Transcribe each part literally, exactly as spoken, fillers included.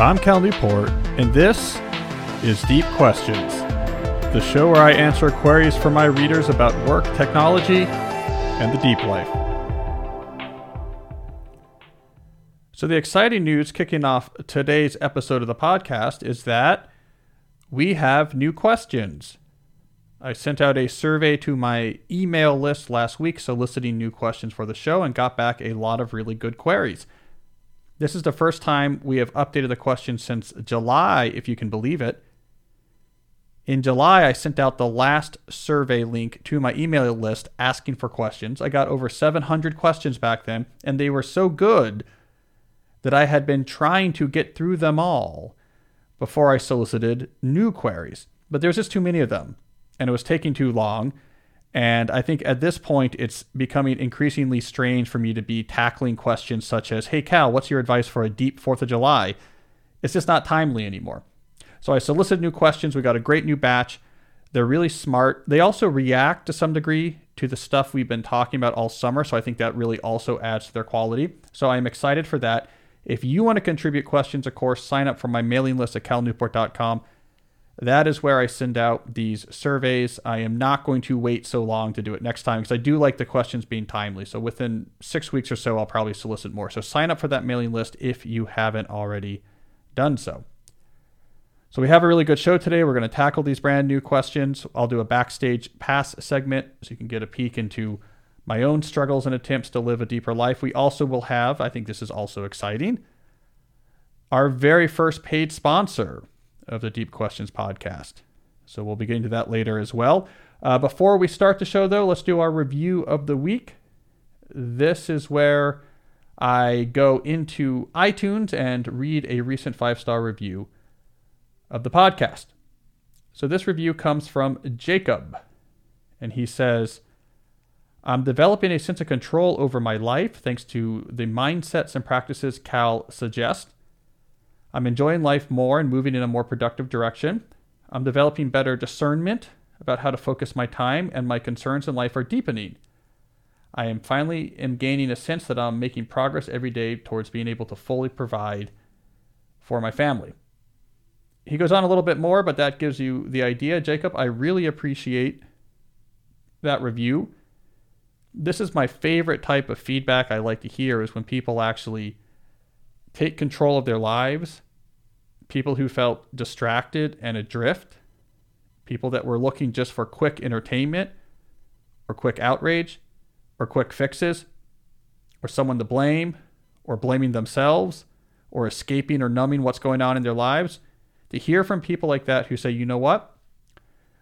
I'm Cal Newport, and this is Deep Questions, the show where I answer queries from my readers about work, technology, and the deep life. So the exciting news kicking off today's episode of the podcast is that we have new questions. I sent out a survey to my email list last week soliciting new questions for the show and got back a lot of really good queries. This is the first time we have updated the question since July, if you can believe it. In July, I sent out the last survey link to my email list asking for questions. I got over seven hundred questions back then, and they were so good that I had been trying to get through them all before I solicited new queries. But there's just too many of them, and it was taking too long. And I think at this point, it's becoming increasingly strange for me to be tackling questions such as, hey, Cal, what's your advice for a deep fourth of July? It's just not timely anymore. So I solicited new questions. We got a great new batch. They're really smart. They also react to some degree to the stuff we've been talking about all summer. So I think that really also adds to their quality. So I'm excited for that. If you want to contribute questions, of course, sign up for my mailing list at cal newport dot com. That is where I send out these surveys. I am not going to wait so long to do it next time because I do like the questions being timely. So within six weeks or so, I'll probably solicit more. So sign up for that mailing list if you haven't already done so. So we have a really good show today. We're going to tackle these brand new questions. I'll do a backstage pass segment so you can get a peek into my own struggles and attempts to live a deeper life. We also will have, I think this is also exciting, our very first paid sponsor of the Deep Questions podcast. So we'll be getting to that later as well. Uh, before we start the show, though, let's do our review of the week. This is where I go into iTunes and read a recent five-star review of the podcast. So this review comes from Jacob, and he says, I'm developing a sense of control over my life thanks to the mindsets and practices Cal suggests. I'm enjoying life more and moving in a more productive direction. I'm developing better discernment about how to focus my time, and my concerns in life are deepening. I am finally am gaining a sense that I'm making progress every day towards being able to fully provide for my family. He goes on a little bit more, but that gives you the idea. Jacob, I really appreciate that review. This is my favorite type of feedback I like to hear, is when people actually take control of their lives, people who felt distracted and adrift, people that were looking just for quick entertainment or quick outrage or quick fixes or someone to blame or blaming themselves or escaping or numbing what's going on in their lives. To hear from people like that who say, you know what,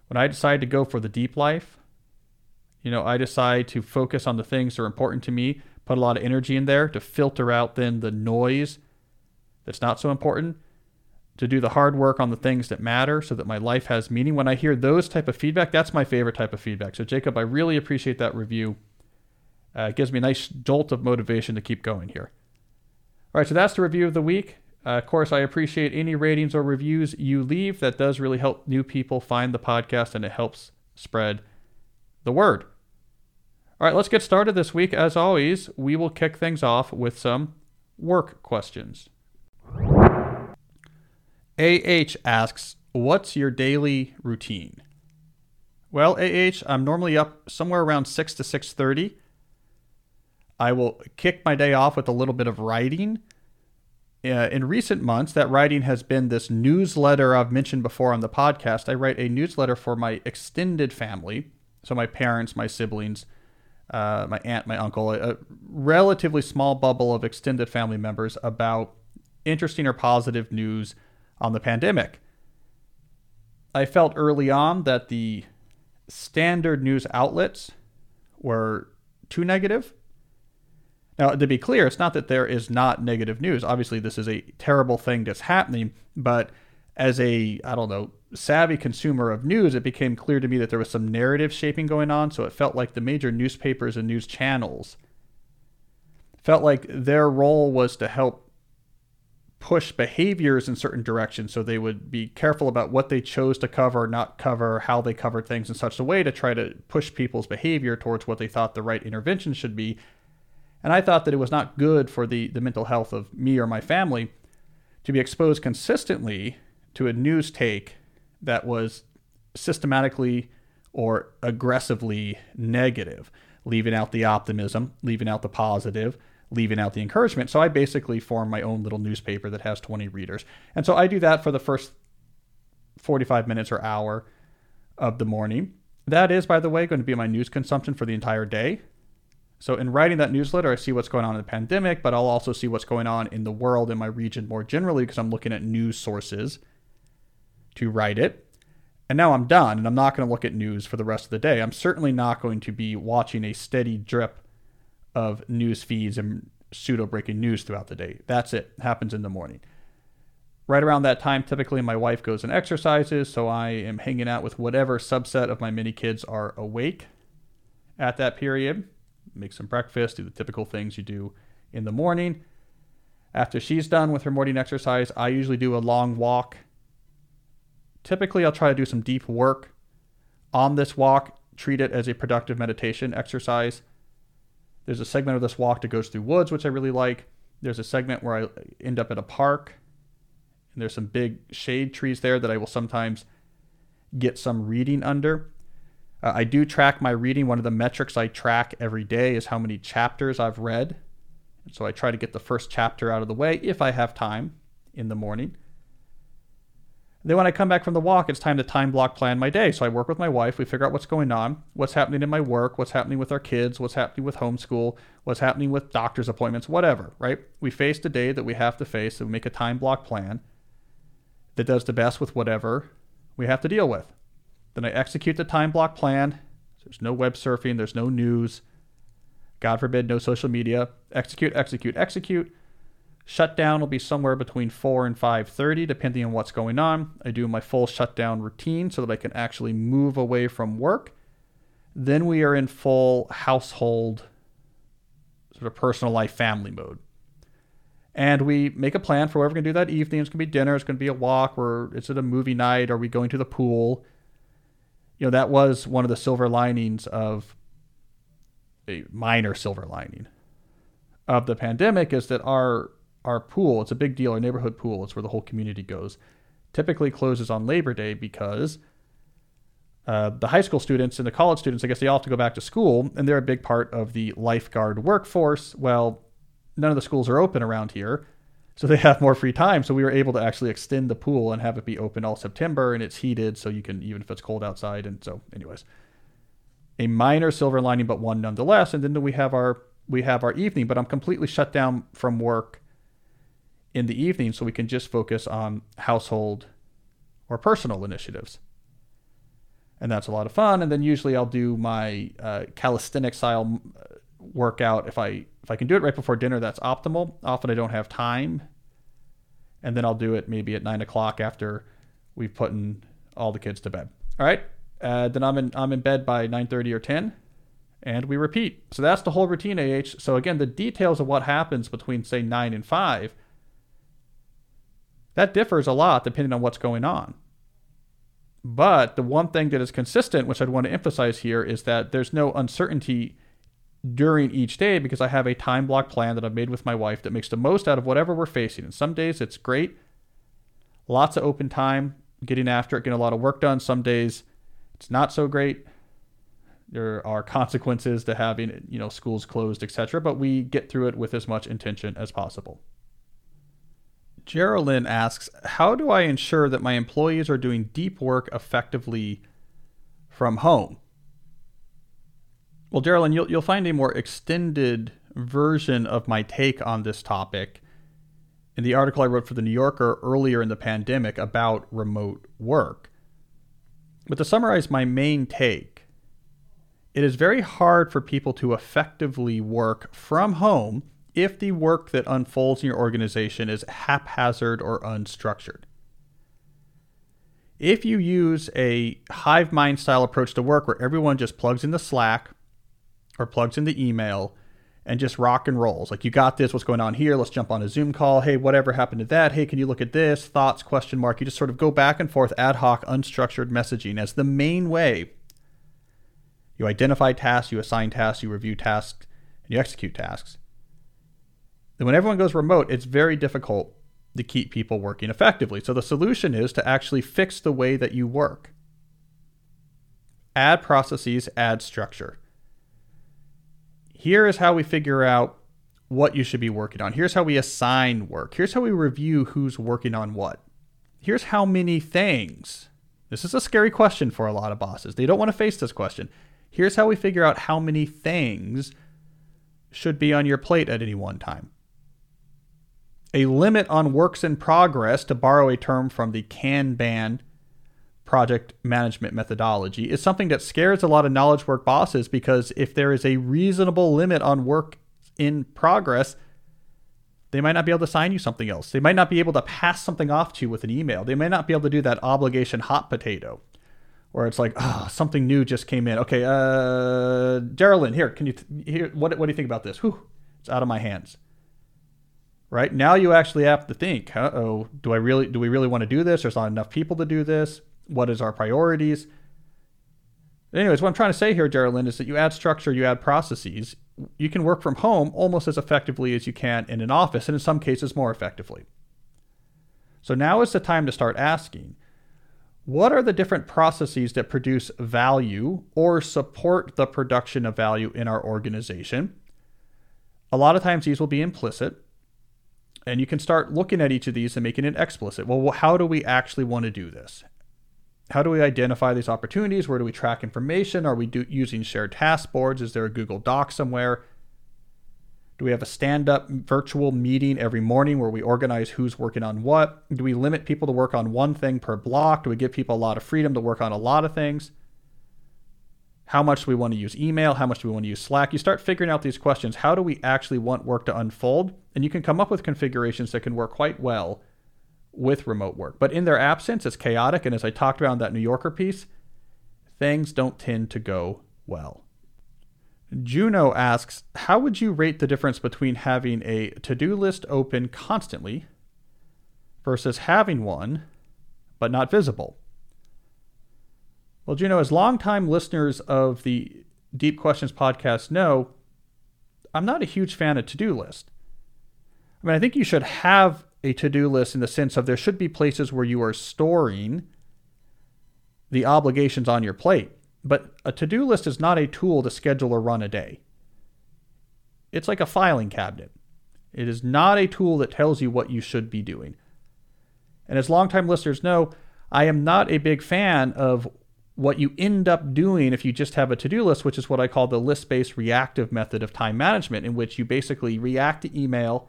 when I decide to go for the deep life, you know, I decide to focus on the things that are important to me, put a lot of energy in there to filter out then the noise that's not so important, to do the hard work on the things that matter so that my life has meaning. When I hear those type of feedback, that's my favorite type of feedback. So Jacob, I really appreciate that review. Uh, it gives me a nice jolt of motivation to keep going here. All right, so that's the review of the week. Uh, of course, I appreciate any ratings or reviews you leave. That does really help new people find the podcast, and it helps spread the word. All right, let's get started this week. As always, we will kick things off with some work questions. A H asks, what's your daily routine? Well, A H, I'm normally up somewhere around six to six thirty. I will kick my day off with a little bit of writing. Uh, in recent months, that writing has been this newsletter I've mentioned before on the podcast. I write a newsletter for my extended family, so my parents, my siblings, Uh, my aunt, my uncle, a, a relatively small bubble of extended family members about interesting or positive news on the pandemic. I felt early on that the standard news outlets were too negative. Now, to be clear, it's not that there is not negative news. Obviously, this is a terrible thing that's happening, but as a, I don't know, savvy consumer of news, it became clear to me that there was some narrative shaping going on. So it felt like the major newspapers and news channels felt like their role was to help push behaviors in certain directions. So they would be careful about what they chose to cover, not cover, how they covered things in such a way to try to push people's behavior towards what they thought the right intervention should be. And I thought that it was not good for the, the mental health of me or my family to be exposed consistently to a news take that was systematically or aggressively negative, leaving out the optimism, leaving out the positive, leaving out the encouragement. So I basically form my own little newspaper that has twenty readers. And so I do that for the first forty-five minutes or hour of the morning. That is, by the way, going to be my news consumption for the entire day. So in writing that newsletter, I see what's going on in the pandemic, but I'll also see what's going on in the world, in my region more generally, because I'm looking at news sources to write it. And now I'm done, and I'm not going to look at news for the rest of the day. I'm certainly not going to be watching a steady drip of news feeds and pseudo-breaking news throughout the day. That's it. It happens in the morning. Right around that time, typically my wife goes and exercises, so I am hanging out with whatever subset of my mini kids are awake at that period. Make some breakfast, do the typical things you do in the morning. After she's done with her morning exercise, I usually do a long walk. Typically, I'll try to do some deep work on this walk, treat it as a productive meditation exercise. There's a segment of this walk that goes through woods, which I really like. There's a segment where I end up at a park. And there's some big shade trees there that I will sometimes get some reading under. Uh, I do track my reading. One of the metrics I track every day is how many chapters I've read. And so I try to get the first chapter out of the way if I have time in the morning. Then when I come back from the walk, it's time to time block plan my day. So I work with my wife. We figure out what's going on, what's happening in my work, what's happening with our kids, what's happening with homeschool, what's happening with doctor's appointments, whatever, right? We face the day that we have to face, so we make a time block plan that does the best with whatever we have to deal with. Then I execute the time block plan. There's no web surfing. There's no news. God forbid, no social media. Execute, execute, execute. Shutdown will be somewhere between four and five thirty, depending on what's going on. I do my full shutdown routine so that I can actually move away from work. Then we are in full household, sort of personal life, family mode. And we make a plan for where we're going to do that evening. It's going to be dinner. It's going to be a walk. Or is it a movie night? Are we going to the pool? You know, that was one of the silver linings of a minor silver lining of the pandemic is that our Our pool, it's a big deal, our neighborhood pool, it's where the whole community goes, typically closes on Labor Day because uh, the high school students and the college students, I guess they all have to go back to school, and they're a big part of the lifeguard workforce. Well, none of the schools are open around here, so they have more free time. So we were able to actually extend the pool and have it be open all September, and it's heated, so you can, even if it's cold outside. And so anyways, a minor silver lining, but one nonetheless. And then we have our we have our evening, but I'm completely shut down from work in the evening, so we can just focus on household or personal initiatives. And that's a lot of fun. And then usually I'll do my uh, calisthenic style workout. If I if I can do it right before dinner, that's optimal. Often I don't have time. And then I'll do it maybe at nine o'clock after we've put in all the kids to bed. All right. Uh, then I'm in I'm in bed by nine thirty or ten, and we repeat. So that's the whole routine, A H. So again, the details of what happens between, say, nine and five, that differs a lot depending on what's going on. But the one thing that is consistent, which I'd want to emphasize here, is that there's no uncertainty during each day because I have a time block plan that I've made with my wife that makes the most out of whatever we're facing. And some days it's great. Lots of open time, getting after it, getting a lot of work done. Some days it's not so great. There are consequences to having, you know, schools closed, et cetera. But we get through it with as much intention as possible. Geraldine asks, how do I ensure that my employees are doing deep work effectively from home? Well, Geraldine, you'll, you'll find a more extended version of my take on this topic in the article I wrote for The New Yorker earlier in the pandemic about remote work. But to summarize my main take, it is very hard for people to effectively work from home if the work that unfolds in your organization is haphazard or unstructured. If you use a hive mind style approach to work where everyone just plugs in the Slack or plugs in the email and just rock and rolls, like you got this, what's going on here, let's jump on a Zoom call, hey, whatever happened to that, hey, can you look at this, thoughts, question mark, you just sort of go back and forth ad hoc, unstructured messaging as the main way you identify tasks, you assign tasks, you review tasks, and you execute tasks. When everyone goes remote, it's very difficult to keep people working effectively. So the solution is to actually fix the way that you work. Add processes, add structure. Here is how we figure out what you should be working on. Here's how we assign work. Here's how we review who's working on what. Here's how many things. This is a scary question for a lot of bosses. They don't want to face this question. Here's how we figure out how many things should be on your plate at any one time. A limit on works in progress, to borrow a term from the Kanban project management methodology, is something that scares a lot of knowledge work bosses, because if there is a reasonable limit on work in progress, they might not be able to assign you something else. They might not be able to pass something off to you with an email. They might not be able to do that obligation hot potato, where it's like, ah, oh, something new just came in. Okay, uh, Geraldine, here, can you, th- here, what, what do you think about this? Whew, it's out of my hands. Right now, you actually have to think, uh oh, do I really, do we really want to do this? There's not enough people to do this. What is our priorities? Anyways, what I'm trying to say here, Geraldine, is that you add structure, you add processes. You can work from home almost as effectively as you can in an office, and in some cases more effectively. So now is the time to start asking, what are the different processes that produce value or support the production of value in our organization? A lot of times these will be implicit, and you can start looking at each of these and making it explicit. Well, how do we actually want to do this? How do we identify these opportunities? Where do we track information? Are we do, using shared task boards? Is there a Google Doc somewhere? Do we have a stand-up virtual meeting every morning where we organize who's working on what? Do we limit people to work on one thing per block? Do we give people a lot of freedom to work on a lot of things? How much do we want to use email? How much do we want to use Slack? You start figuring out these questions. How do we actually want work to unfold? And you can come up with configurations that can work quite well with remote work. But in their absence, it's chaotic. And as I talked about in that New Yorker piece, things don't tend to go well. Juno asks, how would you rate the difference between having a to-do list open constantly versus having one but not visible? Well, Juno, as longtime listeners of the Deep Questions podcast know, I'm not a huge fan of to-do list. I mean, I think you should have a to-do list in the sense of there should be places where you are storing the obligations on your plate. But a to-do list is not a tool to schedule or run a day. It's like a filing cabinet. It is not a tool that tells you what you should be doing. And as longtime listeners know, I am not a big fan of what you end up doing if you just have a to-do list, which is what I call the list-based reactive method of time management, in which you basically react to email,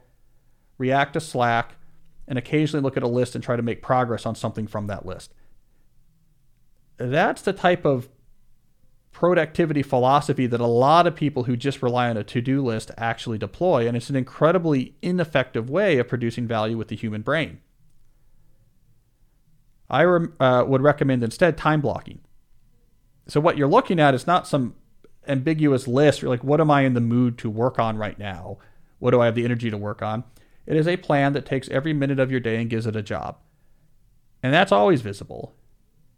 react to Slack, and occasionally look at a list and try to make progress on something from that list. That's the type of productivity philosophy that a lot of people who just rely on a to-do list actually deploy, and it's an incredibly ineffective way of producing value with the human brain. I uh, would recommend instead time blocking. So what you're looking at is not some ambiguous list. You're like, what am I in the mood to work on right now? What do I have the energy to work on? It is a plan that takes every minute of your day and gives it a job. And that's always visible,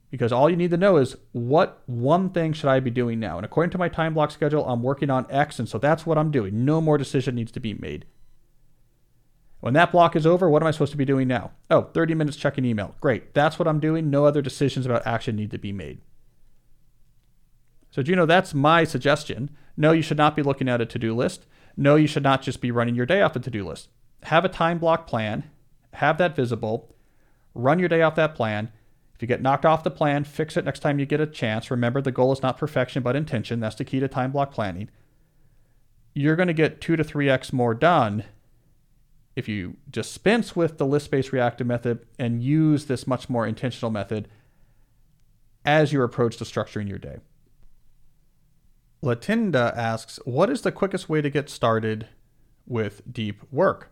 because all you need to know is, what one thing should I be doing now? And according to my time block schedule, I'm working on X, and so that's what I'm doing. No more decision needs to be made. When that block is over, what am I supposed to be doing now? Oh, thirty minutes checking email. Great, that's what I'm doing. No other decisions about action need to be made. So Juno, that's my suggestion. No, you should not be looking at a to-do list. No, you should not just be running your day off a to-do list. Have a time block plan, have that visible, run your day off that plan. If you get knocked off the plan, fix it next time you get a chance. Remember, the goal is not perfection, but intention. That's the key to time block planning. You're going to get two to three X more done if you dispense with the list-based reactive method and use this much more intentional method as your approach to structuring your day. Latinda asks, what is the quickest way to get started with deep work?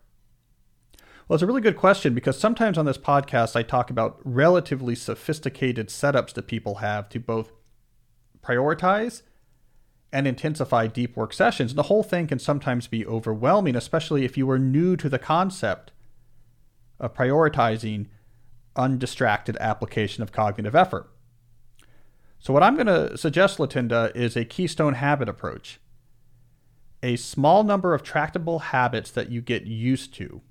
Well, it's a really good question, because sometimes on this podcast, I talk about relatively sophisticated setups that people have to both prioritize and intensify deep work sessions. And the whole thing can sometimes be overwhelming, especially if you are new to the concept of prioritizing undistracted application of cognitive effort. So what I'm going to suggest, Latinda, is a keystone habit approach. A small number of tractable habits that you get used to.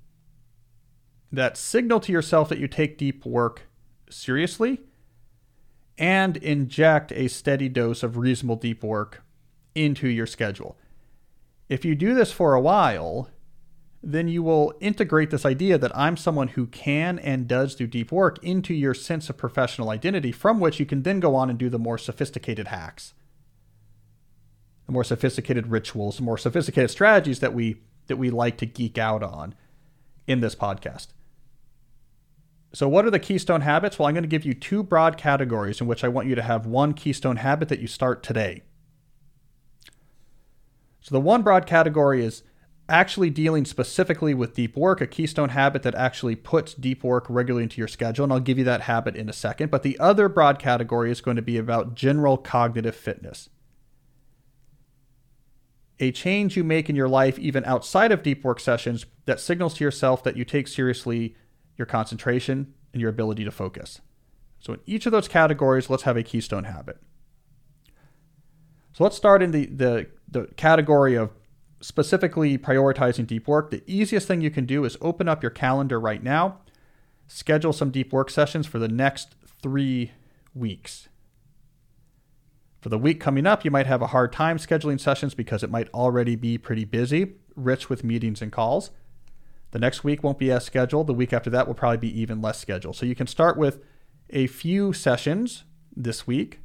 that signal to yourself that you take deep work seriously and inject a steady dose of reasonable deep work into your schedule. If you do this for a while, then you will integrate this idea that I'm someone who can and does do deep work into your sense of professional identity, from which you can then go on and do the more sophisticated hacks, the more sophisticated rituals, the more sophisticated strategies that we that we like to geek out on in this podcast. So what are the keystone habits? Well, I'm going to give you two broad categories in which I want you to have one keystone habit that you start today. So the one broad category is actually dealing specifically with deep work, a keystone habit that actually puts deep work regularly into your schedule. And I'll give you that habit in a second. But the other broad category is going to be about general cognitive fitness. A change you make in your life, even outside of deep work sessions, that signals to yourself that you take seriously your concentration and your ability to focus. So in each of those categories, let's have a keystone habit. So let's start in the, the, the category of specifically prioritizing deep work. The easiest thing you can do is open up your calendar right now, schedule some deep work sessions for the next three weeks. For the week coming up, you might have a hard time scheduling sessions because it might already be pretty busy, rich with meetings and calls. The next week won't be as scheduled. The week after that will probably be even less scheduled. So you can start with a few sessions this week,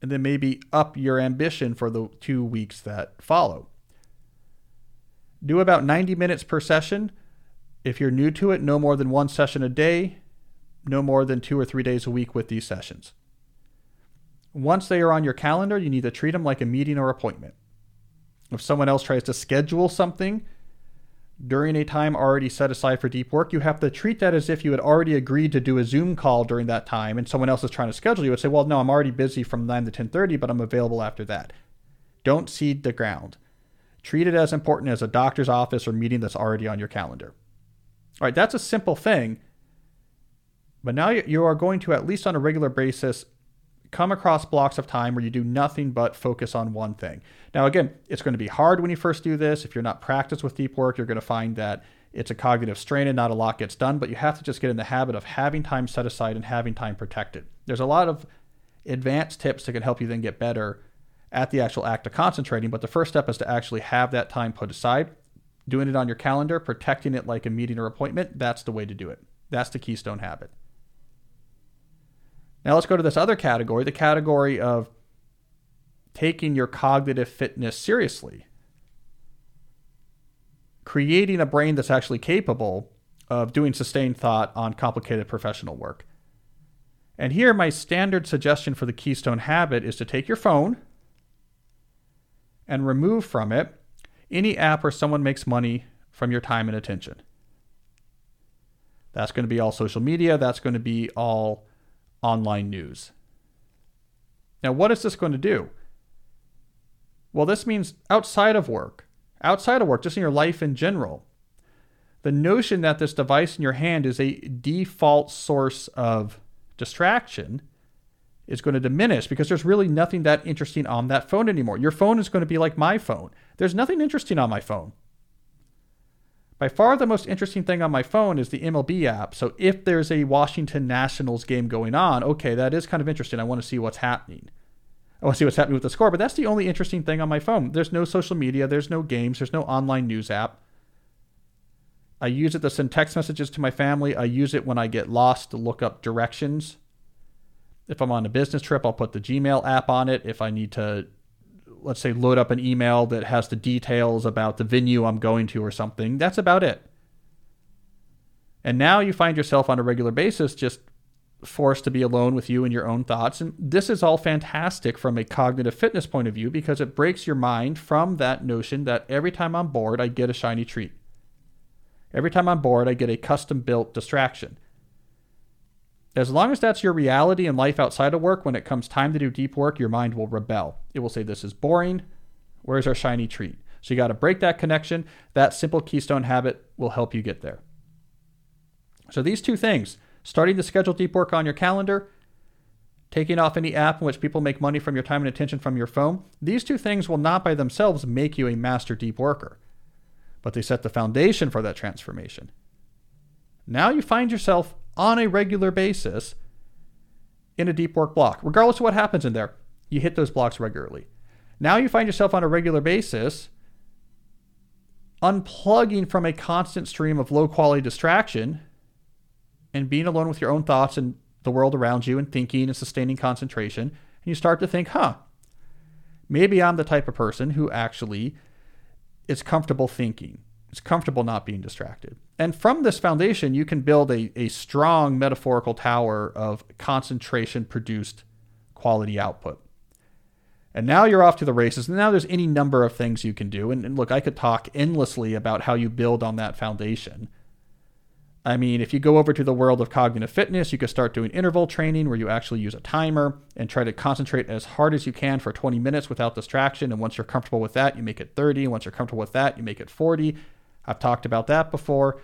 and then maybe up your ambition for the two weeks that follow. Do about ninety minutes per session. If you're new to it, no more than one session a day, no more than two or three days a week with these sessions. Once they are on your calendar, you need to treat them like a meeting or appointment. If someone else tries to schedule something during a time already set aside for deep work, you have to treat that as if you had already agreed to do a Zoom call during that time and someone else is trying to schedule you. You would say, well, no, I'm already busy from nine to ten thirty, but I'm available after that. Don't cede the ground. Treat it as important as a doctor's office or meeting that's already on your calendar. All right, that's a simple thing. But now you are going to, at least on a regular basis, come across blocks of time where you do nothing but focus on one thing. Now, again, it's going to be hard when you first do this. If you're not practiced with deep work, you're going to find that it's a cognitive strain and not a lot gets done, but you have to just get in the habit of having time set aside and having time protected. There's a lot of advanced tips that can help you then get better at the actual act of concentrating, but the first step is to actually have that time put aside. Doing it on your calendar, protecting it like a meeting or appointment, that's the way to do it. That's the keystone habit. Now let's go to this other category, the category of taking your cognitive fitness seriously. Creating a brain that's actually capable of doing sustained thought on complicated professional work. And here my standard suggestion for the keystone habit is to take your phone and remove from it any app where someone makes money from your time and attention. That's going to be all social media. That's going to be all online news. Now, what is this going to do? Well, this means outside of work, outside of work, just in your life in general, the notion that this device in your hand is a default source of distraction is going to diminish because there's really nothing that interesting on that phone anymore. Your phone is going to be like my phone. There's nothing interesting on my phone. By far the most interesting thing on my phone is the M L B app. So if there's a Washington Nationals game going on, okay, that is kind of interesting. I want to see what's happening. I want to see what's happening with the score, but that's the only interesting thing on my phone. There's no social media. There's no games. There's no online news app. I use it to send text messages to my family. I use it when I get lost to look up directions. If I'm on a business trip, I'll put the Gmail app on it. If I need to, let's say, load up an email that has the details about the venue I'm going to or something. That's about it. And now you find yourself on a regular basis just forced to be alone with you and your own thoughts. And this is all fantastic from a cognitive fitness point of view because it breaks your mind from that notion that every time I'm bored, I get a shiny treat. Every time I'm bored, I get a custom-built distraction. As long as that's your reality in life outside of work, when it comes time to do deep work, your mind will rebel. It will say, this is boring. Where's our shiny treat? So you got to break that connection. That simple keystone habit will help you get there. So these two things, starting to schedule deep work on your calendar, taking off any app in which people make money from your time and attention from your phone, these two things will not by themselves make you a master deep worker, but they set the foundation for that transformation. Now you find yourself on a regular basis in a deep work block, regardless of what happens in there. You hit those blocks regularly. Now you find yourself on a regular basis unplugging from a constant stream of low quality distraction and being alone with your own thoughts and the world around you and thinking and sustaining concentration. And you start to think, huh, maybe I'm the type of person who actually is comfortable thinking. It's comfortable not being distracted. And from this foundation, you can build a, a strong metaphorical tower of concentration-produced quality output. And now you're off to the races. And now there's any number of things you can do. And, and look, I could talk endlessly about how you build on that foundation. I mean, if you go over to the world of cognitive fitness, you could start doing interval training where you actually use a timer and try to concentrate as hard as you can for twenty minutes without distraction. And once you're comfortable with that, you make it thirty. And once you're comfortable with that, you make it forty. I've talked about that before.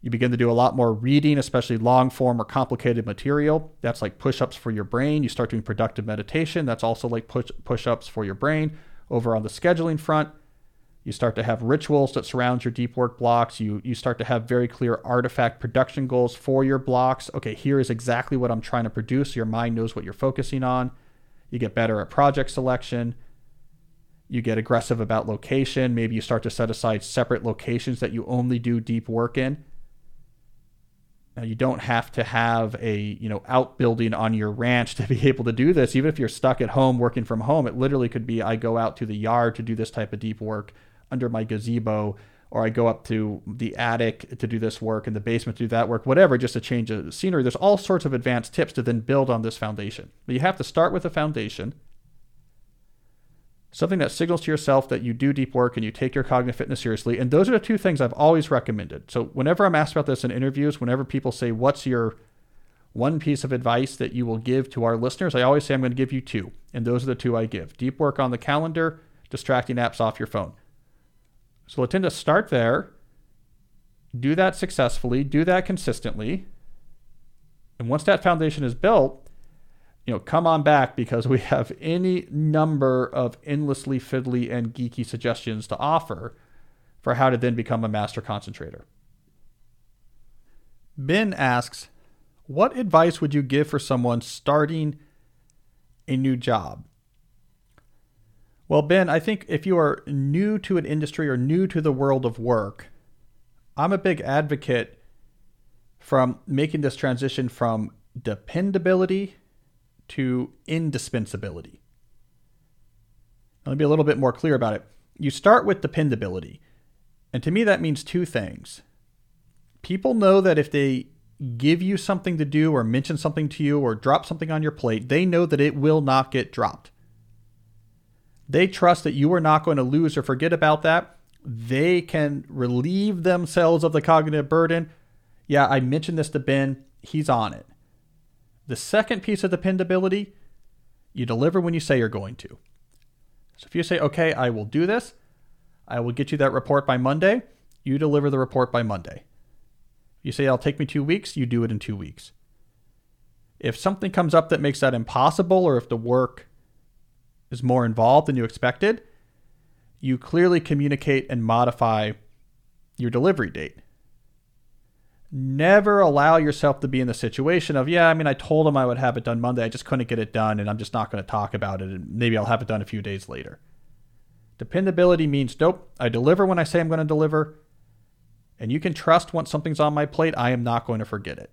You begin to do a lot more reading, especially long form or complicated material. That's like push-ups for your brain. You start doing productive meditation. That's also like push, push-ups for your brain. Over on the scheduling front, you start to have rituals that surround your deep work blocks. You, you start to have very clear artifact production goals for your blocks. Okay, here is exactly what I'm trying to produce. Your mind knows what you're focusing on. You get better at project selection. You get aggressive about location. Maybe you start to set aside separate locations that you only do deep work in. Now, you don't have to have a, you know, outbuilding on your ranch to be able to do this. Even if you're stuck at home working from home, it literally could be I go out to the yard to do this type of deep work under my gazebo, or I go up to the attic to do this work, in the basement to do that work, whatever, just to change the scenery. There's all sorts of advanced tips to then build on this foundation. But you have to start with a foundation, something that signals to yourself that you do deep work and you take your cognitive fitness seriously. And those are the two things I've always recommended. So whenever I'm asked about this in interviews, whenever people say, what's your one piece of advice that you will give to our listeners? I always say I'm going to give you two. And those are the two I give. Deep work on the calendar, distracting apps off your phone. So let's tend to start there. Do that successfully. Do that consistently. And once that foundation is built, you know, come on back, because we have any number of endlessly fiddly and geeky suggestions to offer for how to then become a master concentrator. Ben asks, what advice would you give for someone starting a new job? Well, Ben, I think if you are new to an industry or new to the world of work, I'm a big advocate from making this transition from dependability to indispensability. Let me be a little bit more clear about it. You start with dependability. And to me, that means two things. People know that if they give you something to do or mention something to you or drop something on your plate, they know that it will not get dropped. They trust that you are not going to lose or forget about that. They can relieve themselves of the cognitive burden. Yeah, I mentioned this to Ben. He's on it. The second piece of dependability, you deliver when you say you're going to. So if you say, okay, I will do this. I will get you that report by Monday. You deliver the report by Monday. You say, it'll take me two weeks. You do it in two weeks. If something comes up that makes that impossible, or if the work is more involved than you expected, you clearly communicate and modify your delivery date. Never allow yourself to be in the situation of, yeah, I mean, I told him I would have it done Monday. I just couldn't get it done, and I'm just not going to talk about it. And maybe I'll have it done a few days later. Dependability means, nope, I deliver when I say I'm going to deliver. And you can trust once something's on my plate, I am not going to forget it.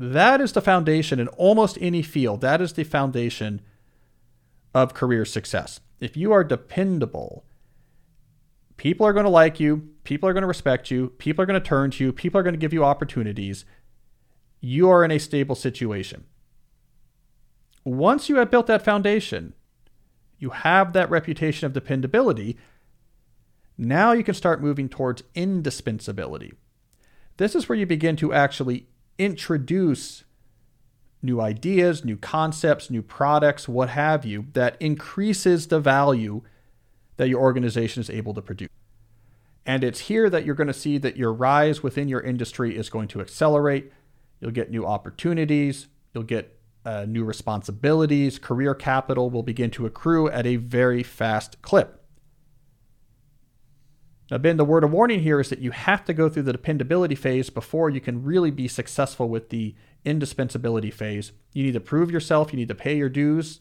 That is the foundation in almost any field. That is the foundation of career success. If you are dependable, people are going to like you. People are going to respect you. People are going to turn to you. People are going to give you opportunities. You are in a stable situation. Once you have built that foundation, you have that reputation of dependability. Now you can start moving towards indispensability. This is where you begin to actually introduce new ideas, new concepts, new products, what have you, that increases the value that your organization is able to produce. And it's here that you're going to see that your rise within your industry is going to accelerate. You'll get new opportunities. You'll get uh, new responsibilities. Career capital will begin to accrue at a very fast clip. Now, Ben, the word of warning here is that you have to go through the dependability phase before you can really be successful with the indispensability phase. You need to prove yourself. You need to pay your dues.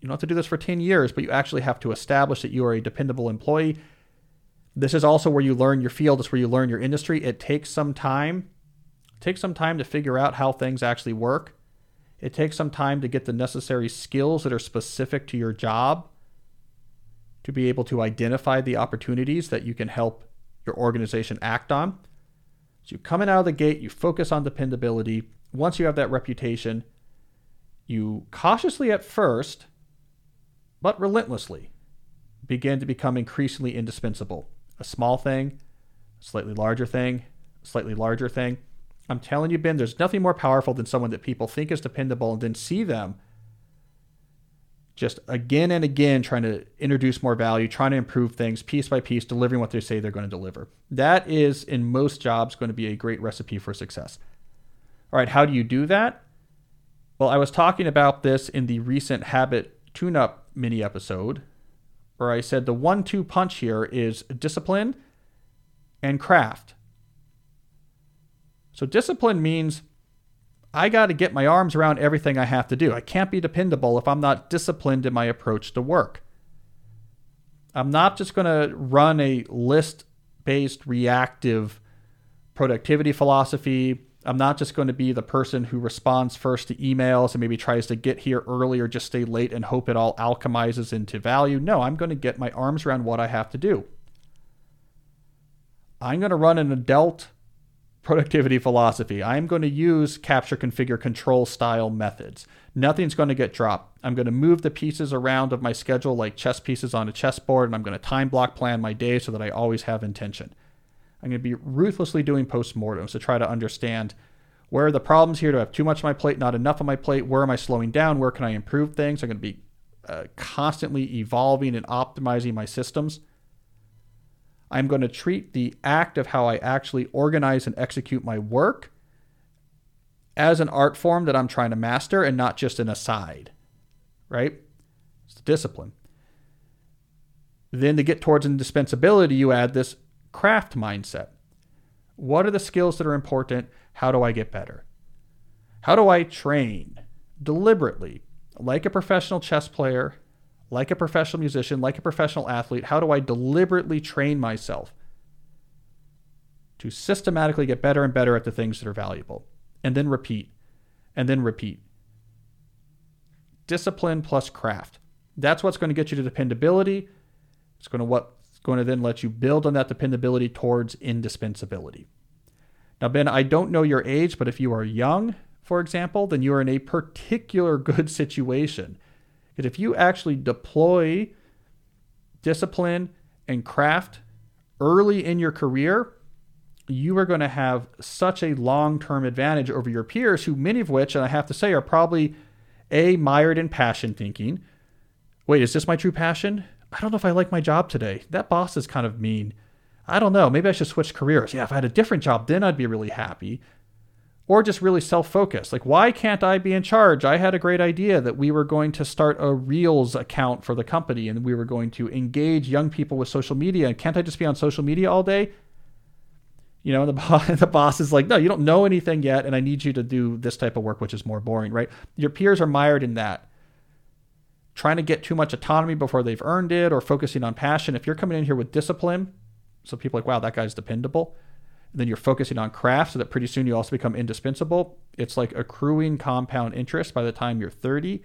You don't have to do this for ten years, but you actually have to establish that you are a dependable employee. This is also where you learn your field. It's where you learn your industry. It takes some time. It takes some time to figure out how things actually work. It takes some time to get the necessary skills that are specific to your job, to be able to identify the opportunities that you can help your organization act on. So coming out of the gate, you focus on dependability. Once you have that reputation, you cautiously at first, but relentlessly, begin to become increasingly indispensable. A small thing, a slightly larger thing, a slightly larger thing. I'm telling you, Ben, there's nothing more powerful than someone that people think is dependable and then see them just again and again trying to introduce more value, trying to improve things piece by piece, delivering what they say they're going to deliver. That is, in most jobs, going to be a great recipe for success. All right, how do you do that? Well, I was talking about this in the recent Habit Tune-Up mini episode where I said the one two punch here is discipline and craft. So discipline means I got to get my arms around everything I have to do. I can't be dependable if I'm not disciplined in my approach to work. I'm not just going to run a list-based reactive productivity philosophy. I'm not just going to be the person who responds first to emails and maybe tries to get here early or just stay late and hope it all alchemizes into value. No, I'm going to get my arms around what I have to do. I'm going to run an adult productivity philosophy. I'm going to use capture, configure, control style methods. Nothing's going to get dropped. I'm going to move the pieces around of my schedule like chess pieces on a chessboard, and I'm going to time block plan my day so that I always have intention. I'm going to be ruthlessly doing postmortems to try to understand where are the problems here. Do I have too much on my plate, not enough on my plate? Where am I slowing down? Where can I improve things? I'm going to be uh, constantly evolving and optimizing my systems. I'm going to treat the act of how I actually organize and execute my work as an art form that I'm trying to master and not just an aside, right? It's the discipline. Then to get towards indispensability, you add this craft mindset. What are the skills that are important? How do I get better? How do I train deliberately, like a professional chess player, like a professional musician, like a professional athlete? How do I deliberately train myself to systematically get better and better at the things that are valuable? And then repeat, and then repeat. Discipline plus craft. That's what's going to get you to dependability. It's going to what's going to then let you build on that dependability towards indispensability. Now, Ben, I don't know your age, but if you are young, for example, then you are in a particular good situation. Because if you actually deploy discipline and craft early in your career, you are going to have such a long-term advantage over your peers, who many of which, and I have to say, are probably A, mired in passion thinking. Wait, is this my true passion? I don't know if I like my job today. That boss is kind of mean. I don't know. Maybe I should switch careers. Yeah, if I had a different job, then I'd be really happy. Or just really self-focused. Like, why can't I be in charge? I had a great idea that we were going to start a Reels account for the company and we were going to engage young people with social media. And can't I just be on social media all day? You know, the boss, the boss is like, no, you don't know anything yet, and I need you to do this type of work, which is more boring, right? Your peers are mired in that. Trying to get too much autonomy before they've earned it or focusing on passion. If you're coming in here with discipline, so people are like, wow, that guy's dependable. Then you're focusing on craft so that pretty soon you also become indispensable. It's like accruing compound interest. By the time you're thirty,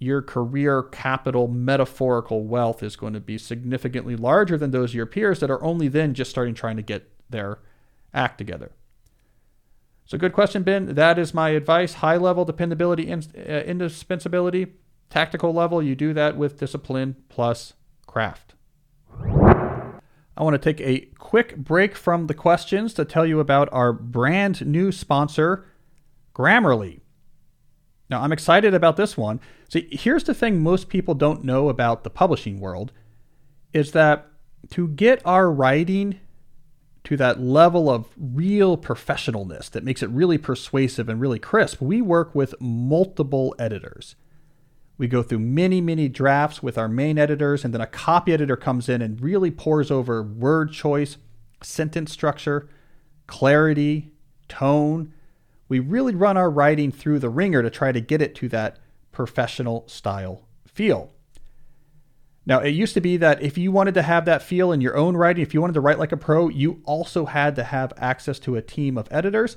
your career capital metaphorical wealth is going to be significantly larger than those of your peers that are only then just starting trying to get their act together. So good question, Ben. That is my advice. High level dependability, indispensability. Tactical level, you do that with discipline plus craft. I want to take a quick break from the questions to tell you about our brand new sponsor, Grammarly. Now, I'm excited about this one. See, here's the thing most people don't know about the publishing world is that to get our writing to that level of real professionalness that makes it really persuasive and really crisp, we work with multiple editors. We go through many, many drafts with our main editors, and then a copy editor comes in and really pores over word choice, sentence structure, clarity, tone. We really run our writing through the ringer to try to get it to that professional style feel. Now, it used to be that if you wanted to have that feel in your own writing, if you wanted to write like a pro, you also had to have access to a team of editors.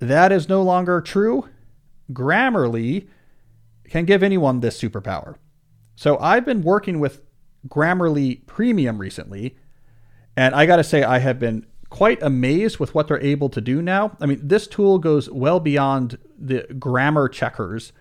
That is no longer true. Grammarly can give anyone this superpower. So I've been working with Grammarly Premium recently, and I got to say I have been quite amazed with what they're able to do now. I mean, this tool goes well beyond the grammar checkers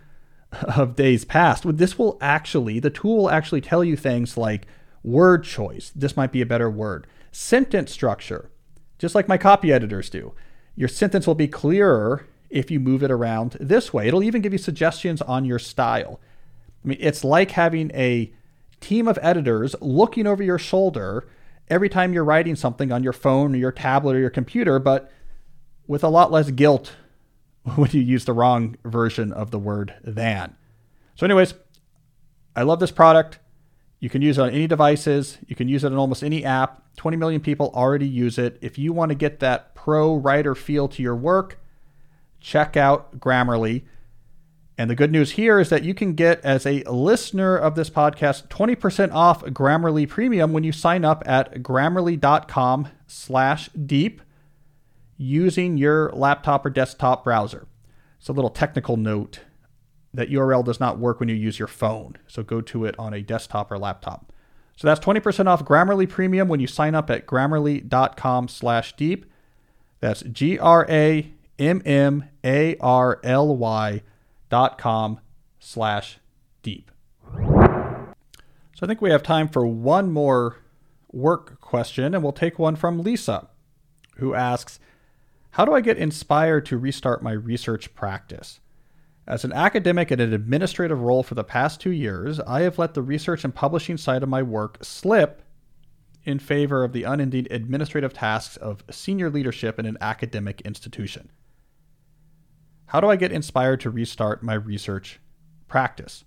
of days past. This will actually, the tool will actually tell you things like word choice. This might be a better word. Sentence structure, just like my copy editors do. Your sentence will be clearer if you move it around this way. It'll even give you suggestions on your style. I mean, it's like having a team of editors looking over your shoulder every time you're writing something on your phone or your tablet or your computer, but with a lot less guilt when you use the wrong version of the word than. So anyways, I love this product. You can use it on any devices. You can use it on almost any app. twenty million people already use it. If you want to get that pro writer feel to your work, check out Grammarly. And the good news here is that you can get, as a listener of this podcast, twenty percent off Grammarly Premium when you sign up at grammarly.com slash deep. Using your laptop or desktop browser. It's a little technical note. That U R L does not work when you use your phone. So go to it on a desktop or laptop. So that's twenty percent off Grammarly Premium when you sign up at grammarly.com slash deep. That's G-R-A-M-M-A-R-L-Y dot com slash deep. So I think we have time for one more work question, and we'll take one from Lisa, who asks, how do I get inspired to restart my research practice? As an academic in an administrative role for the past two years, I have let the research and publishing side of my work slip in favor of the unending administrative tasks of senior leadership in an academic institution. How do I get inspired to restart my research practice?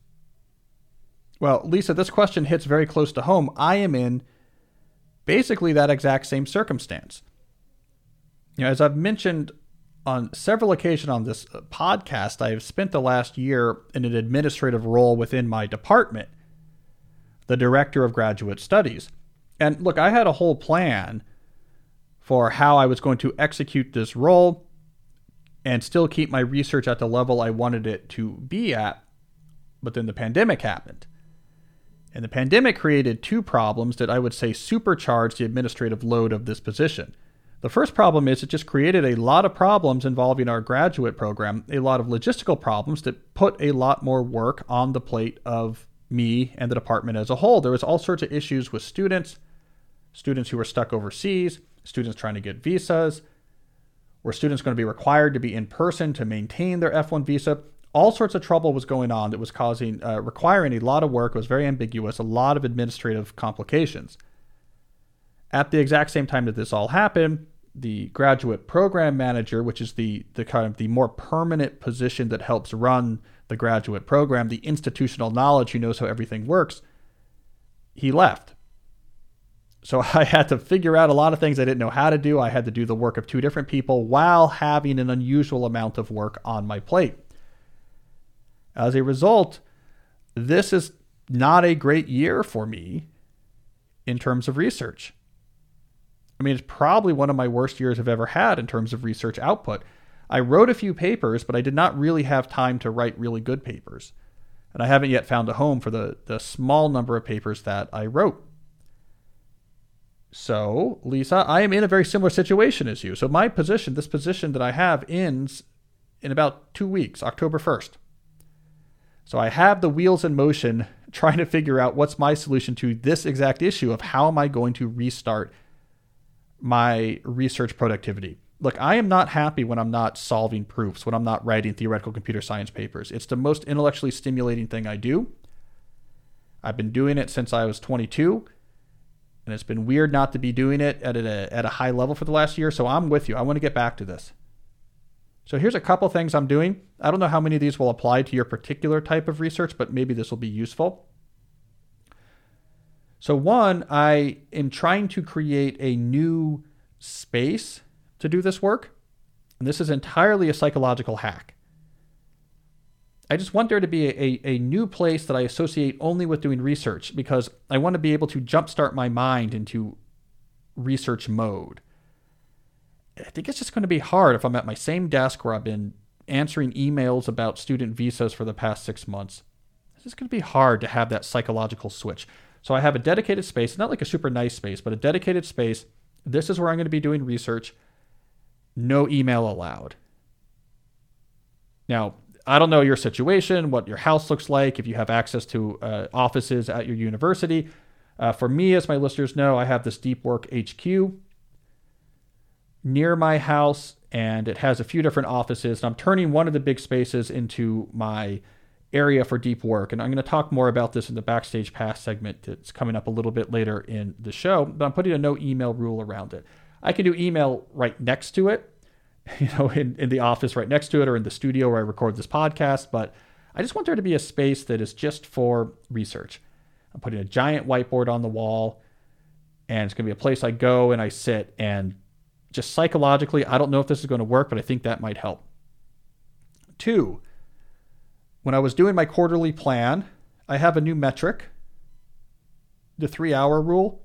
Well, Lisa, this question hits very close to home. I am in basically that exact same circumstance. You know, as I've mentioned on several occasions on this podcast, I have spent the last year in an administrative role within my department, the director of graduate studies. And look, I had a whole plan for how I was going to execute this role and still keep my research at the level I wanted it to be at. But then the pandemic happened. And the pandemic created two problems that I would say supercharged the administrative load of this position. The first problem is it just created a lot of problems involving our graduate program, a lot of logistical problems that put a lot more work on the plate of me and the department as a whole. There was all sorts of issues with students, students who were stuck overseas, students trying to get visas. Were students going to be required to be in person to maintain their F one visa? All sorts of trouble was going on that was causing, uh, requiring a lot of work. It was very ambiguous, a lot of administrative complications. At the exact same time that this all happened, the graduate program manager, which is the the kind of the more permanent position that helps run the graduate program, the institutional knowledge who knows how everything works, he left. So I had to figure out a lot of things I didn't know how to do. I had to do the work of two different people while having an unusual amount of work on my plate. As a result, this is not a great year for me in terms of research. I mean, it's probably one of my worst years I've ever had in terms of research output. I wrote a few papers, but I did not really have time to write really good papers. And I haven't yet found a home for the, the small number of papers that I wrote. So, Lisa, I am in a very similar situation as you. So my position, this position that I have, ends in about two weeks, October first. So I have the wheels in motion trying to figure out what's my solution to this exact issue of how am I going to restart my research productivity. Look, I am not happy when I'm not solving proofs, when I'm not writing theoretical computer science papers. It's the most intellectually stimulating thing I do. I've been doing it since I was twenty-two, and it's been weird not to be doing it at a, at a high level for the last year, so I'm with you. I want to get back to this. So here's a couple things I'm doing. I don't know how many of these will apply to your particular type of research, but maybe this will be useful. So one, I am trying to create a new space to do this work. And this is entirely a psychological hack. I just want there to be a, a new place that I associate only with doing research, because I want to be able to jumpstart my mind into research mode. I think it's just going to be hard if I'm at my same desk where I've been answering emails about student visas for the past six months. It's just going to be hard to have that psychological switch. So I have a dedicated space, not like a super nice space, but a dedicated space. This is where I'm going to be doing research. No email allowed. Now, I don't know your situation, what your house looks like, if you have access to uh, offices at your university. Uh, for me, as my listeners know, I have this Deep Work H Q near my house, and it has a few different offices. And I'm turning one of the big spaces into my area for deep work. And I'm going to talk more about this in the Backstage Pass segment that's coming up a little bit later in the show, but I'm putting a no email rule around it. I can do email right next to it, you know, in, in the office right next to it, or in the studio where I record this podcast. But I just want there to be a space that is just for research. I'm putting a giant whiteboard on the wall, and it's going to be a place I go and I sit. And just psychologically, I don't know if this is going to work, but I think that might help. Two, when I was doing my quarterly plan, I have a new metric, the three hour rule.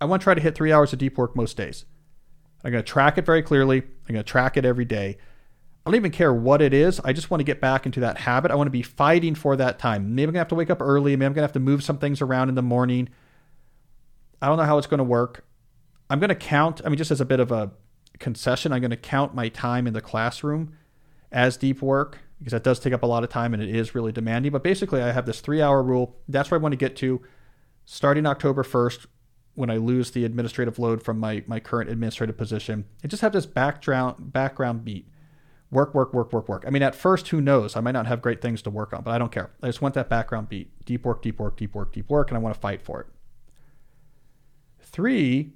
I want to try to hit three hours of deep work most days. I'm going to track it very clearly. I'm going to track it every day. I don't even care what it is. I just want to get back into that habit. I want to be fighting for that time. Maybe I'm going to have to wake up early. Maybe I'm going to have to move some things around in the morning. I don't know how it's going to work. I'm going to count, I mean, just as a bit of a concession, I'm going to count my time in the classroom as deep work, because that does take up a lot of time and it is really demanding. But basically, I have this three-hour rule. That's where I want to get to starting October first, when I lose the administrative load from my, my current administrative position. I just have this background background beat. Work, work, work, work, work. I mean, at first, who knows? I might not have great things to work on, but I don't care. I just want that background beat. Deep work, deep work, deep work, deep work, and I want to fight for it. Three,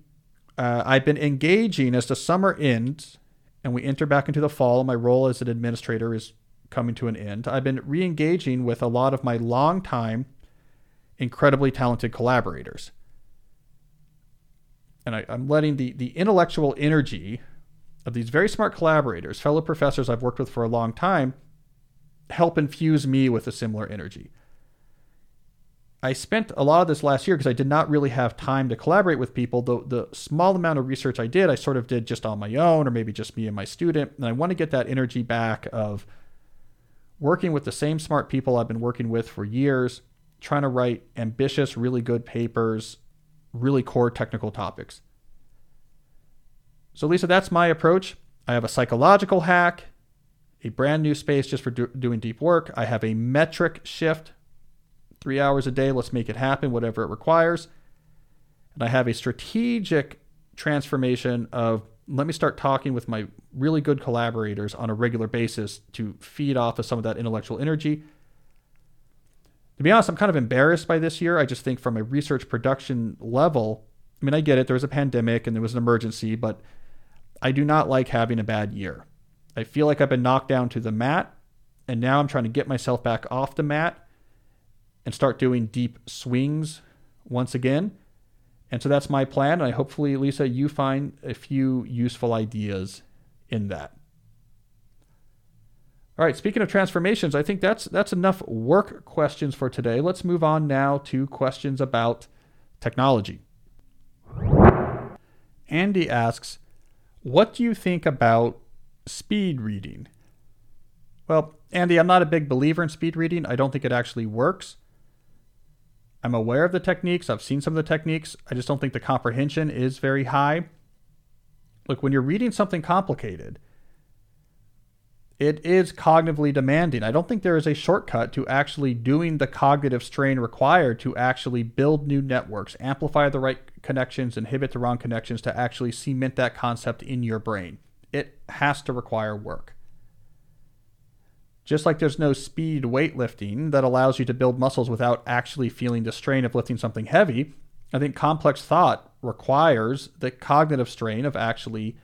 uh, I've been engaging as the summer ends and we enter back into the fall. My role as an administrator is coming to an end. I've been re-engaging with a lot of my longtime, incredibly talented collaborators. And I, I'm letting the, the intellectual energy of these very smart collaborators, fellow professors I've worked with for a long time, help infuse me with a similar energy. I spent a lot of this last year because I did not really have time to collaborate with people. The, the small amount of research I did, I sort of did just on my own, or maybe just me and my student. And I want to get that energy back of working with the same smart people I've been working with for years, trying to write ambitious, really good papers, really core technical topics. So, Lisa, that's my approach. I have a psychological hack, a brand new space just for do, doing deep work. I have a metric shift, three hours a day, let's make it happen, whatever it requires. And I have a strategic transformation of, let me start talking with my really good collaborators on a regular basis to feed off of some of that intellectual energy. To be honest, I'm kind of embarrassed by this year. I just think from a research production level, I mean, I get it. There was a pandemic and there was an emergency, but I do not like having a bad year. I feel like I've been knocked down to the mat, and now I'm trying to get myself back off the mat and start doing deep swings once again. And so that's my plan. And I hopefully, Lisa, you find a few useful ideas in that. All right, speaking of transformations, I think that's that's enough work questions for today. Let's move on now to questions about technology. Andy asks, what do you think about speed reading? Well, Andy, I'm not a big believer in speed reading. I don't think it actually works. I'm aware of the techniques. I've seen some of the techniques. I just don't think the comprehension is very high. Look, when you're reading something complicated, it is cognitively demanding. I don't think there is a shortcut to actually doing the cognitive strain required to actually build new networks, amplify the right connections, inhibit the wrong connections, to actually cement that concept in your brain. It has to require work. Just like there's no speed weightlifting that allows you to build muscles without actually feeling the strain of lifting something heavy, I think complex thought requires the cognitive strain of actually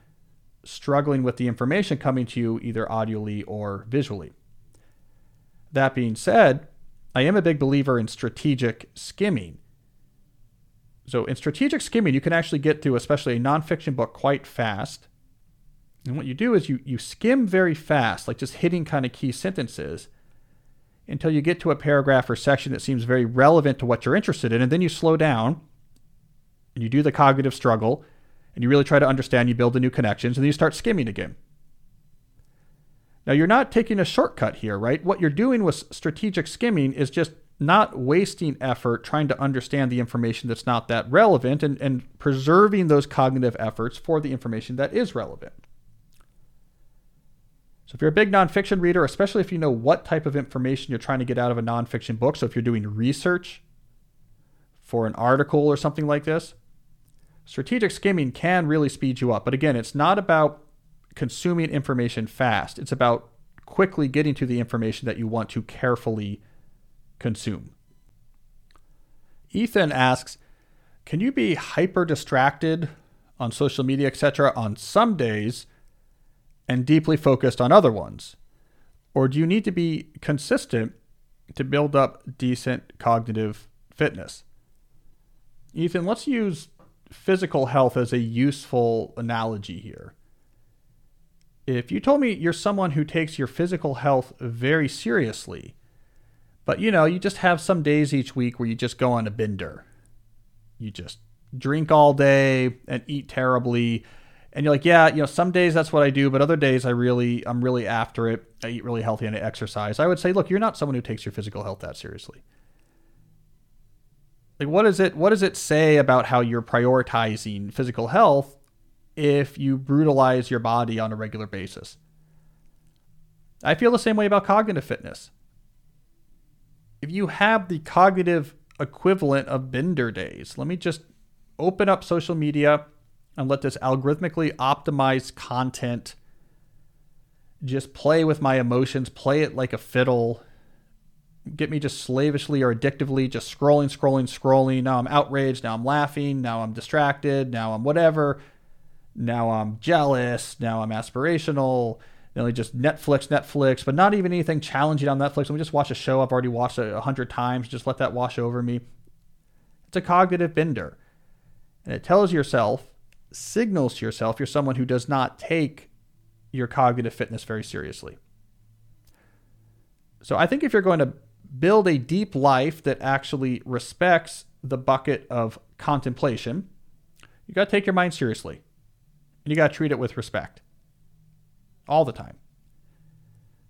struggling with the information coming to you either audially or visually. That being said, I am a big believer in strategic skimming. So in strategic skimming, you can actually get through, especially a nonfiction book, quite fast. And what you do is you, you skim very fast, like just hitting kind of key sentences until you get to a paragraph or section that seems very relevant to what you're interested in. And then you slow down and you do the cognitive struggle and you really try to understand, you build the new connections, and then you start skimming again. Now, you're not taking a shortcut here, right? What you're doing with strategic skimming is just not wasting effort trying to understand the information that's not that relevant and, and preserving those cognitive efforts for the information that is relevant. So if you're a big nonfiction reader, especially if you know what type of information you're trying to get out of a nonfiction book, so if you're doing research for an article or something like this, strategic skimming can really speed you up. But again, it's not about consuming information fast. It's about quickly getting to the information that you want to carefully consume. Ethan asks, can you be hyper distracted on social media, et cetera on some days and deeply focused on other ones? Or do you need to be consistent to build up decent cognitive fitness? Ethan, let's use physical health as a useful analogy here. If you told me you're someone who takes your physical health very seriously, but you know, you just have some days each week where you just go on a bender. You just drink all day and eat terribly. And you're like, yeah, you know, some days that's what I do, but other days I really, I'm really after it. I eat really healthy and I exercise. I would say, look, you're not someone who takes your physical health that seriously. Like, what is it, what does it say about how you're prioritizing physical health if you brutalize your body on a regular basis? I feel the same way about cognitive fitness. If you have the cognitive equivalent of bender days, let me just open up social media and let this algorithmically optimized content just play with my emotions, play it like a fiddle, get me just slavishly or addictively just scrolling, scrolling, scrolling. Now I'm outraged, now I'm laughing, now I'm distracted, now I'm whatever. Now I'm jealous. Now I'm aspirational. Then I just Netflix, Netflix, but not even anything challenging on Netflix. Let me just watch a show I've already watched a hundred times. Just let that wash over me. It's a cognitive bender. And it tells yourself, signals to yourself, you're someone who does not take your cognitive fitness very seriously. So I think if you're going to build a deep life that actually respects the bucket of contemplation, you got to take your mind seriously. And you got to treat it with respect all the time.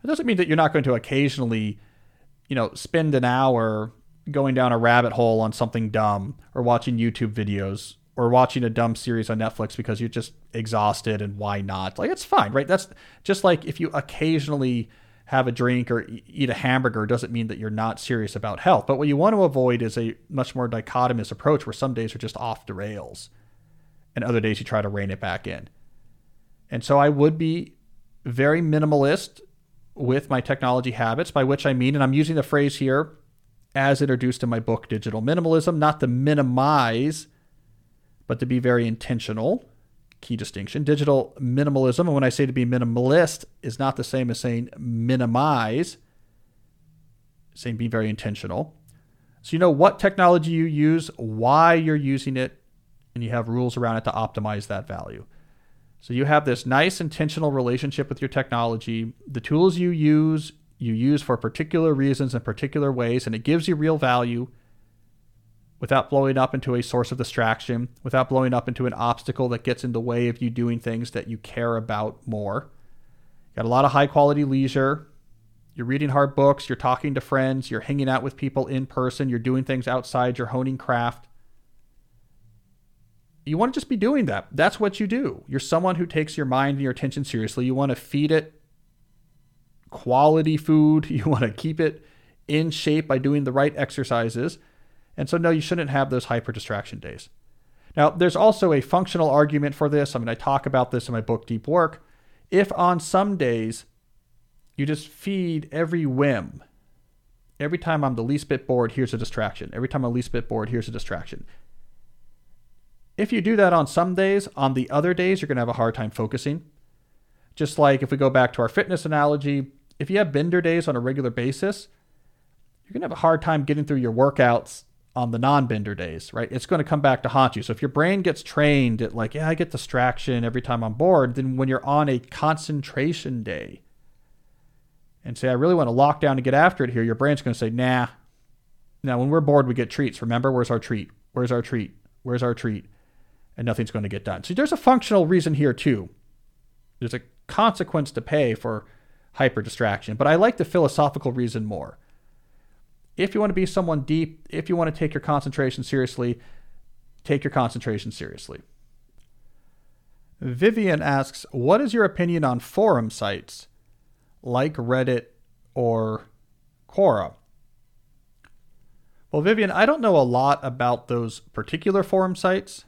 It doesn't mean that you're not going to occasionally, you know, spend an hour going down a rabbit hole on something dumb or watching YouTube videos or watching a dumb series on Netflix because you're just exhausted and why not? Like, it's fine, right? That's just like if you occasionally have a drink or eat a hamburger, doesn't mean that you're not serious about health. But what you want to avoid is a much more dichotomous approach where some days are just off the rails. And other days you try to rein it back in. And so I would be very minimalist with my technology habits, by which I mean, and I'm using the phrase here as introduced in my book, Digital Minimalism, not to minimize, but to be very intentional. Key distinction. Digital minimalism, and when I say to be minimalist, is not the same as saying minimize, saying be very intentional. So you know what technology you use, why you're using it, and you have rules around it to optimize that value. So you have this nice intentional relationship with your technology. The tools you use, you use for particular reasons and particular ways, and it gives you real value without blowing up into a source of distraction, without blowing up into an obstacle that gets in the way of you doing things that you care about more. You got a lot of high quality leisure. You're reading hard books. You're talking to friends. You're hanging out with people in person. You're doing things outside. You're honing craft. You want to just be doing that. That's what you do. You're someone who takes your mind and your attention seriously. You want to feed it quality food. You want to keep it in shape by doing the right exercises. And so, no, you shouldn't have those hyper distraction days. Now, there's also a functional argument for this. I mean, I talk about this in my book, Deep Work. If on some days you just feed every whim, every time I'm the least bit bored, here's a distraction. Every time I'm the least bit bored, here's a distraction. If you do that on some days, on the other days, you're going to have a hard time focusing. Just like if we go back to our fitness analogy, if you have bender days on a regular basis, you're going to have a hard time getting through your workouts on the non-bender days, right? It's going to come back to haunt you. So if your brain gets trained at like, yeah, I get distraction every time I'm bored, then when you're on a concentration day and say, I really want to lock down and get after it here, your brain's going to say, nah. Now, when we're bored, we get treats. Remember, where's our treat? Where's our treat? Where's our treat? And nothing's going to get done. So there's a functional reason here too. There's a consequence to pay for hyper distraction, but I like the philosophical reason more. If you want to be someone deep, if you want to take your concentration seriously, take your concentration seriously. Vivian asks, what is your opinion on forum sites like Reddit or Quora? Well, Vivian, I don't know a lot about those particular forum sites.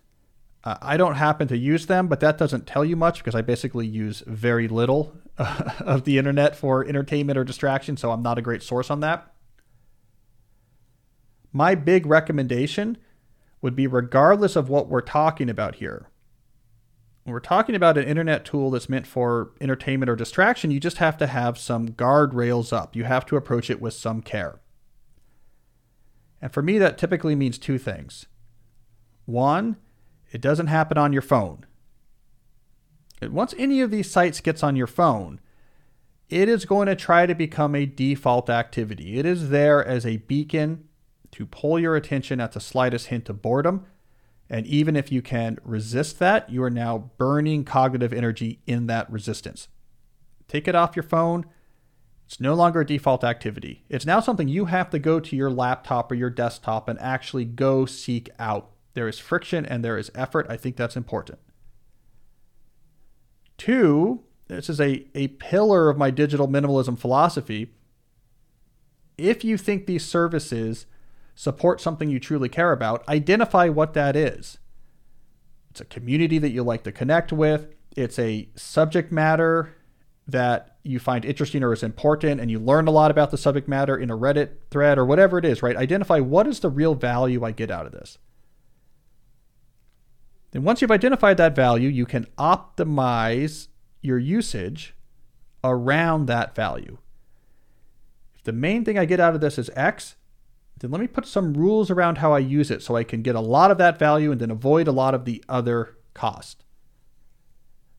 Uh, I don't happen to use them, but that doesn't tell you much because I basically use very little uh, of the internet for entertainment or distraction, so I'm not a great source on that. My big recommendation would be, regardless of what we're talking about here, when we're talking about an internet tool that's meant for entertainment or distraction, you just have to have some guardrails up. You have to approach it with some care. And for me, that typically means two things. One, it doesn't happen on your phone. Once any of these sites gets on your phone, it is going to try to become a default activity. It is there as a beacon to pull your attention at the slightest hint of boredom. And even if you can resist that, you are now burning cognitive energy in that resistance. Take it off your phone. It's no longer a default activity. It's now something you have to go to your laptop or your desktop and actually go seek out. There is friction and there is effort. I think that's important. Two, this is a, a pillar of my digital minimalism philosophy. If you think these services support something you truly care about, identify what that is. It's a community that you like to connect with. It's a subject matter that you find interesting or is important, and you learn a lot about the subject matter in a Reddit thread or whatever it is, right? Identify, what is the real value I get out of this? Then once you've identified that value, you can optimize your usage around that value. If the main thing I get out of this is X, then let me put some rules around how I use it so I can get a lot of that value and then avoid a lot of the other cost.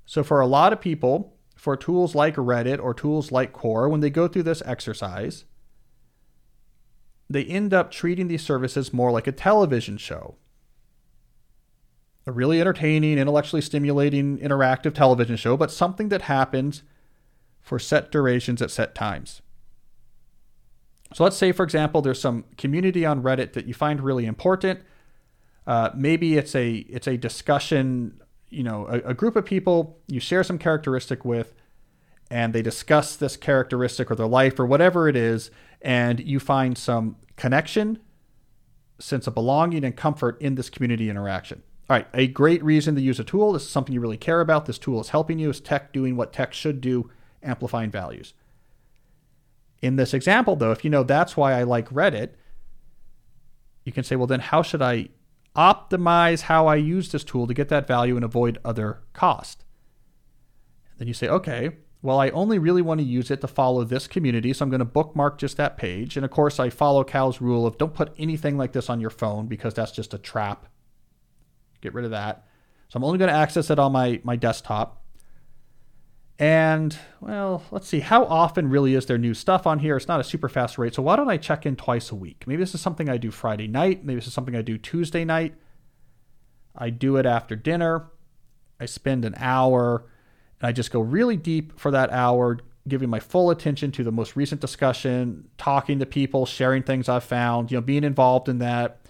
So for a lot of people, for tools like Reddit or tools like Quora, when they go through this exercise, they end up treating these services more like a television show. A really entertaining, intellectually stimulating, interactive television show, but something that happens for set durations at set times. So let's say, for example, there's some community on Reddit that you find really important. Uh, maybe it's a it's a discussion, you know, a, a group of people you share some characteristic with, and they discuss this characteristic or their life or whatever it is, and you find some connection, sense of belonging, and comfort in this community interaction. All right, a great reason to use a tool. This is something you really care about. This tool is helping you. It's tech doing what tech should do, amplifying values. In this example, though, if you know that's why I like Reddit, you can say, well, then how should I optimize how I use this tool to get that value and avoid other cost? And then you say, okay, well, I only really want to use it to follow this community, so I'm going to bookmark just that page. And of course, I follow Cal's rule of don't put anything like this on your phone because that's just a trap. Get rid of that. So I'm only going to access it on my, my desktop. And, well, let's see, how often really is there new stuff on here? It's not a super fast rate, so why don't I check in twice a week? Maybe this is something I do Friday night. Maybe this is something I do Tuesday night. I do it after dinner. I spend an hour, and I just go really deep for that hour, giving my full attention to the most recent discussion, talking to people, sharing things I've found, you know, being involved in that,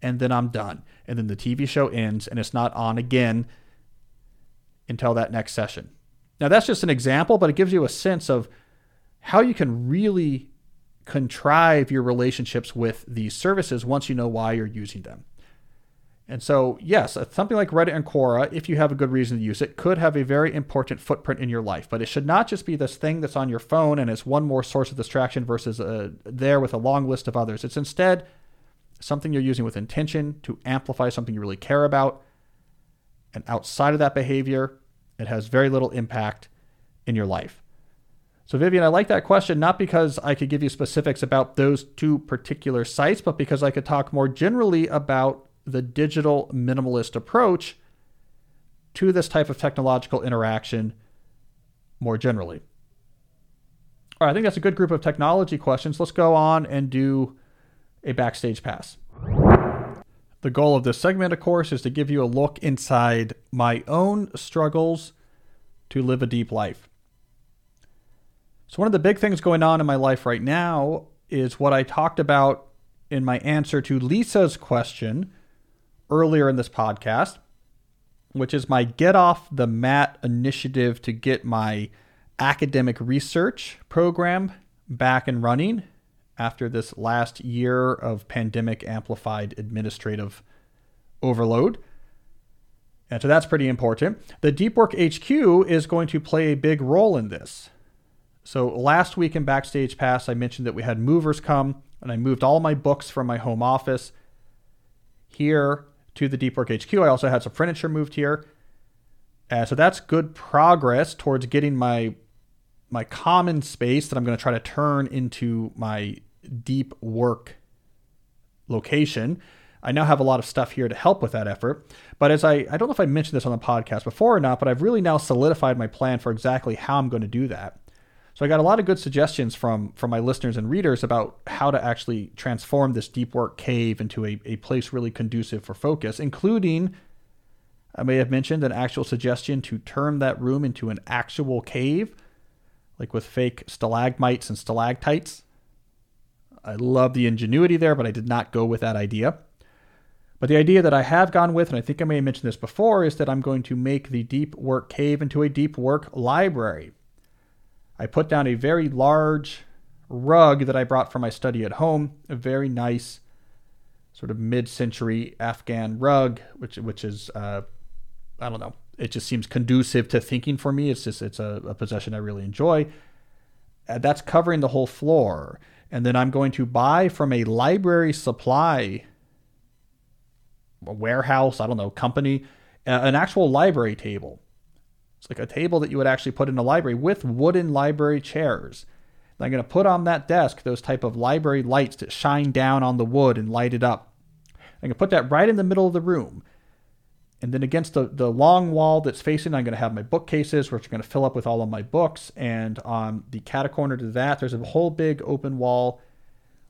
and then I'm done. And then the T V show ends, and it's not on again until that next session. Now, that's just an example, but it gives you a sense of how you can really contrive your relationships with these services once you know why you're using them. And so, yes, something like Reddit and Quora, if you have a good reason to use it, could have a very important footprint in your life. But it should not just be this thing that's on your phone and it's one more source of distraction versus uh, there with a long list of others. It's instead something you're using with intention to amplify something you really care about. And outside of that behavior, it has very little impact in your life? So Vivian, I like that question, not because I could give you specifics about those two particular sites, but because I could talk more generally about the digital minimalist approach to this type of technological interaction more generally. All right, I think that's a good group of technology questions. Let's go on and do a backstage pass. The goal of this segment, of course, is to give you a look inside my own struggles to live a deep life. So one of the big things going on in my life right now is what I talked about in my answer to Lisa's question earlier in this podcast, which is my Get Off the Mat initiative to get my academic research program back and running after this last year of pandemic amplified administrative overload. And so that's pretty important. The Deep Work H Q is going to play a big role in this. So last week in Backstage Pass, I mentioned that we had movers come, and I moved all my books from my home office here to the Deep Work H Q. I also had some furniture moved here. Uh, so that's good progress towards getting my my common space that I'm going to try to turn into my deep work location. I now have a lot of stuff here to help with that effort. But as I, I don't know if I mentioned this on the podcast before or not, but I've really now solidified my plan for exactly how I'm going to do that. So I got a lot of good suggestions from, from my listeners and readers about how to actually transform this deep work cave into a, a place really conducive for focus, including, I may have mentioned, an actual suggestion to turn that room into an actual cave, like with fake stalagmites and stalactites. I love the ingenuity there, but I did not go with that idea. But the idea that I have gone with, and I think I may have mentioned this before, is that I'm going to make the deep work cave into a deep work library. I put down a very large rug that I brought from my study at home, a very nice sort of mid-century Afghan rug, which which is, uh, I don't know, it just seems conducive to thinking for me. It's just, it's a, a possession I really enjoy. Uh, that's covering the whole floor. And then I'm going to buy from a library supply a warehouse, I don't know, company, uh, an actual library table. It's like a table that you would actually put in a library with wooden library chairs. And I'm going to put on that desk those type of library lights that shine down on the wood and light it up. I'm going to put that right in the middle of the room. And then against the, the long wall that's facing, I'm going to have my bookcases, which are going to fill up with all of my books. And on the catacorner to that, there's a whole big open wall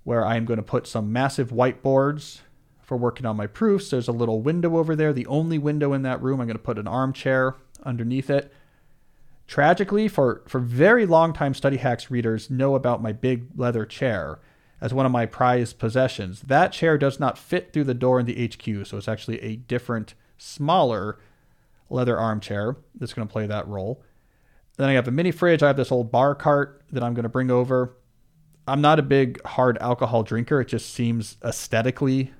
where I'm going to put some massive whiteboards for working on my proofs. There's a little window over there, the only window in that room. I'm going to put an armchair underneath it. Tragically, for, for very long-time Study Hacks readers know about my big leather chair as one of my prized possessions. That chair does not fit through the door in the H Q, so it's actually a different, smaller leather armchair that's going to play that role. Then I have a mini fridge. I have this old bar cart that I'm going to bring over. I'm not a big hard alcohol drinker. It just seems aesthetically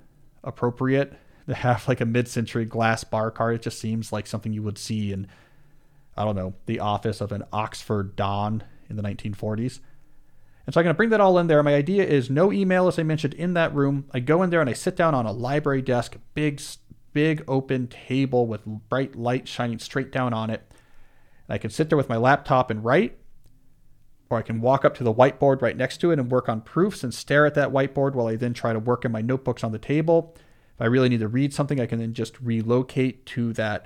appropriate to have like a mid-century glass bar cart. It just seems like something you would see in, I don't know, the office of an Oxford don in the nineteen forties. And so I'm going to bring that all in there. My idea is no email, as I mentioned, in that room. I go in there and I sit down on a library desk, big big open table with bright light shining straight down on it. And I can sit there with my laptop and write, or I can walk up to the whiteboard right next to it and work on proofs and stare at that whiteboard while I then try to work in my notebooks on the table. If I really need to read something, I can then just relocate to that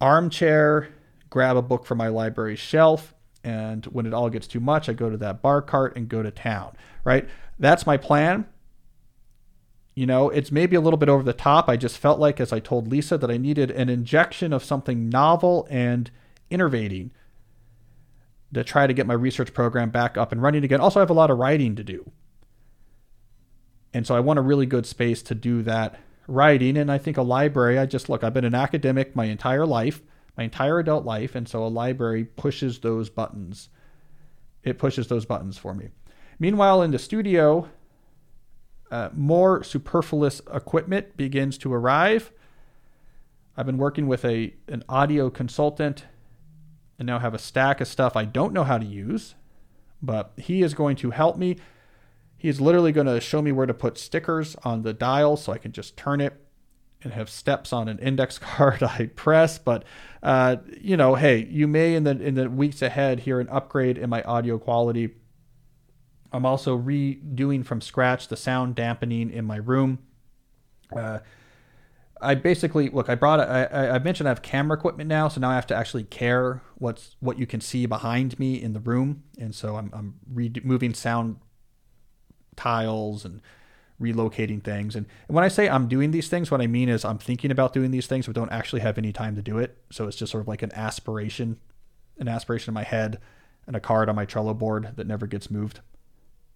armchair, grab a book from my library shelf, and when it all gets too much, I go to that bar cart and go to town, right? That's my plan. You know, it's maybe a little bit over the top. I just felt like, as I told Lisa, that I needed an injection of something novel and innovating to try to get my research program back up and running again. Also, I have a lot of writing to do. And so I want a really good space to do that writing. And I think a library, I just, look, I've been an academic my entire life, my entire adult life. And so a library pushes those buttons. It pushes those buttons for me. Meanwhile, in the studio, Uh, more superfluous equipment begins to arrive. I've been working with a an audio consultant and now have a stack of stuff I don't know how to use, but he is going to help me. He's literally going to show me where to put stickers on the dial so I can just turn it and have steps on an index card I press, but uh, you know, hey, you may in the in the weeks ahead hear an upgrade in my audio quality. I'm also redoing from scratch the sound dampening in my room. Uh, I basically look. I brought. I, I, I mentioned I have camera equipment now, so now I have to actually care what's what you can see behind me in the room, and so I'm I'm removing sound tiles and relocating things. And, and when I say I'm doing these things, what I mean is I'm thinking about doing these things, but don't actually have any time to do it. So it's just sort of like an aspiration, an aspiration in my head, and a card on my Trello board that never gets moved.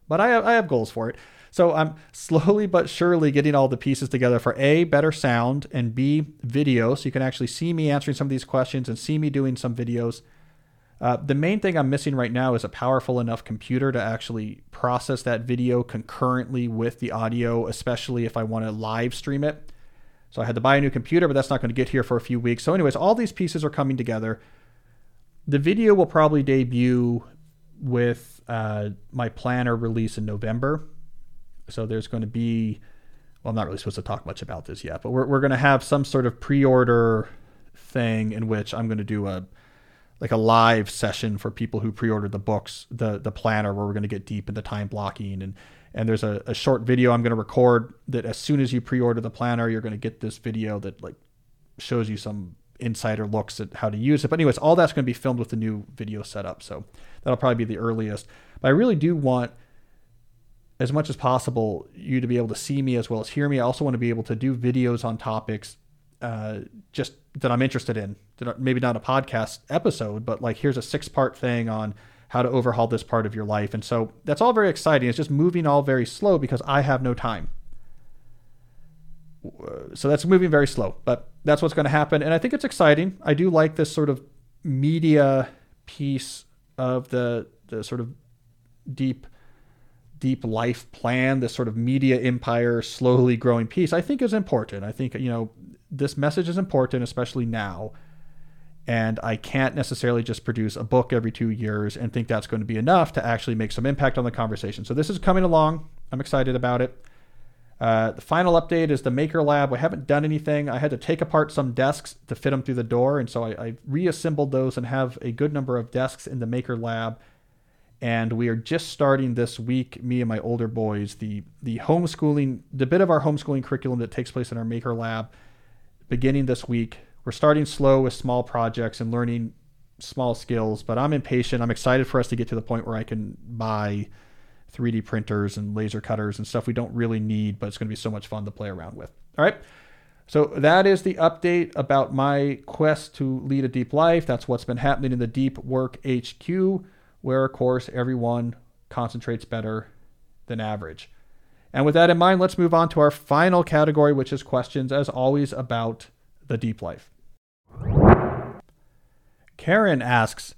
But I have, I have goals for it. So I'm slowly but surely getting all the pieces together for A, better sound, and B, video. So you can actually see me answering some of these questions and see me doing some videos. Uh, the main thing I'm missing right now is a powerful enough computer to actually process that video concurrently with the audio, especially if I want to live stream it. So I had to buy a new computer, but that's not going to get here for a few weeks. So anyways, all these pieces are coming together. The video will probably debut with uh, my planner release in November. So there's going to be, well, I'm not really supposed to talk much about this yet, but we're we're going to have some sort of pre-order thing in which I'm going to do a like a live session for people who pre-ordered the books, the the planner, where we're going to get deep into time blocking. And, and there's a, a short video I'm going to record that as soon as you pre-order the planner, you're going to get this video that like shows you some insider looks at how to use it. But anyways, all that's going to be filmed with the new video setup. So that'll probably be the earliest. But I really do want, as much as possible, you to be able to see me as well as hear me. I also want to be able to do videos on topics uh, just that I'm interested in. Maybe not a podcast episode, but like, here's a six part thing on how to overhaul this part of your life. And so that's all very exciting. It's just moving all very slow because I have no time. So that's moving very slow, but that's what's going to happen. And I think it's exciting. I do like this sort of media piece of the, the sort of deep, deep life plan, this sort of media empire, slowly growing piece, I think is important. I think, you know, this message is important, especially now. And I can't necessarily just produce a book every two years and think that's going to be enough to actually make some impact on the conversation. So this is coming along. I'm excited about it. Uh, the final update is the Maker Lab. We haven't done anything. I had to take apart some desks to fit them through the door. And so I, I reassembled those and have a good number of desks in the Maker Lab. And we are just starting this week, me and my older boys, the the homeschooling, the bit of our homeschooling curriculum that takes place in our Maker Lab beginning this week. We're starting slow with small projects and learning small skills, but I'm impatient. I'm excited for us to get to the point where I can buy three D printers and laser cutters and stuff we don't really need, but it's going to be so much fun to play around with. All right. So that is the update about my quest to lead a deep life. That's what's been happening in the Deep Work H Q, where, of course, everyone concentrates better than average. And with that in mind, let's move on to our final category, which is questions, as always, about the deep life. Karen asks,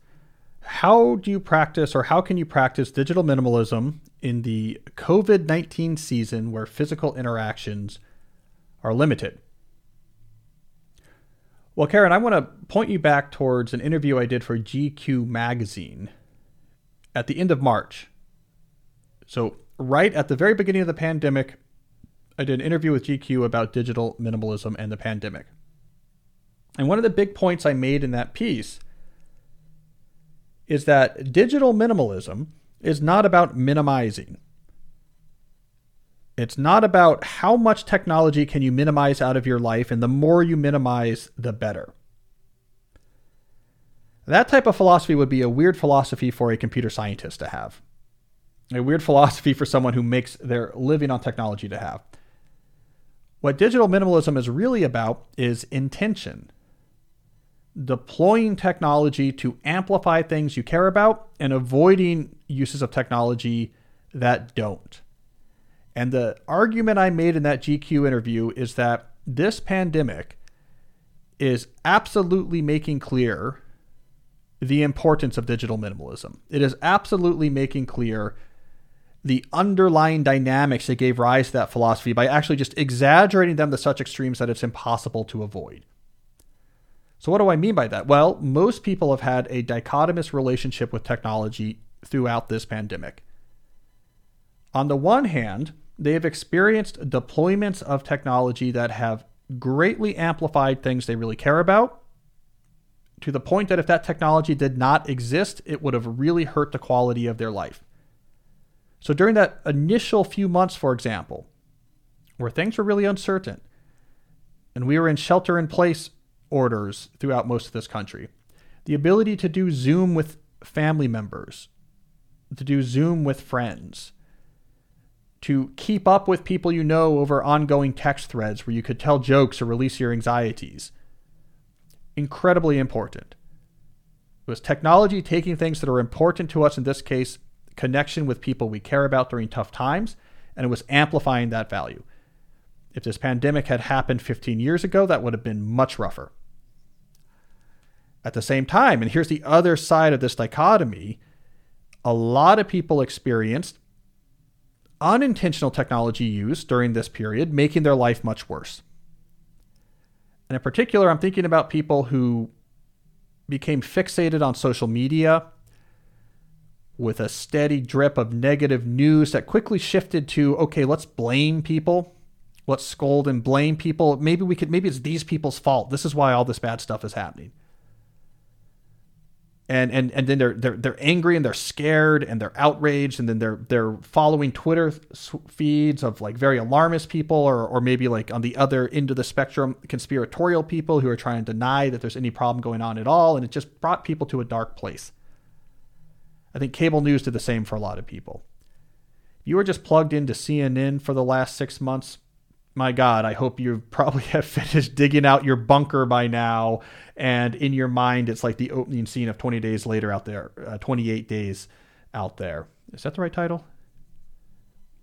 how do you practice or how can you practice digital minimalism in the covid nineteen season where physical interactions are limited? Well, Karen, I want to point you back towards an interview I did for G Q magazine at the end of March. So right at the very beginning of the pandemic, I did an interview with G Q about digital minimalism and the pandemic. And one of the big points I made in that piece is that digital minimalism is not about minimizing. It's not about how much technology can you minimize out of your life, and the more you minimize, the better. That type of philosophy would be a weird philosophy for a computer scientist to have. A weird philosophy for someone who makes their living on technology to have. What digital minimalism is really about is intention. Deploying technology to amplify things you care about and avoiding uses of technology that don't. And the argument I made in that G Q interview is that this pandemic is absolutely making clear the importance of digital minimalism. It is absolutely making clear the underlying dynamics that gave rise to that philosophy by actually just exaggerating them to such extremes that it's impossible to avoid. So what do I mean by that? Well, most people have had a dichotomous relationship with technology throughout this pandemic. On the one hand, they have experienced deployments of technology that have greatly amplified things they really care about, to the point that if that technology did not exist, it would have really hurt the quality of their life. So during that initial few months, for example, where things were really uncertain, and we were in shelter-in-place orders throughout most of this country, the ability to do Zoom with family members, to do Zoom with friends, to keep up with people you know over ongoing text threads where you could tell jokes or release your anxieties, incredibly important. It was technology taking things that are important to us, in this case, connection with people we care about during tough times, and it was amplifying that value. If this pandemic had happened fifteen years ago, that would have been much rougher. At the same time, and here's the other side of this dichotomy, a lot of people experienced unintentional technology use during this period, making their life much worse. And in particular, I'm thinking about people who became fixated on social media with a steady drip of negative news that quickly shifted to, okay, let's blame people. Let's scold and blame people. Maybe we could, maybe it's these people's fault. This is why all this bad stuff is happening. And and and then they're they're they're angry and they're scared and they're outraged, and then they're they're following Twitter feeds of like very alarmist people, or or maybe like on the other end of the spectrum, conspiratorial people who are trying to deny that there's any problem going on at all, and it just brought people to a dark place. I think cable news did the same for a lot of people. If you were just plugged into C N N for the last six months, my God, I hope you probably have finished digging out your bunker by now. And in your mind, it's like the opening scene of twenty days later out there, uh, twenty-eight days out there. Is that the right title?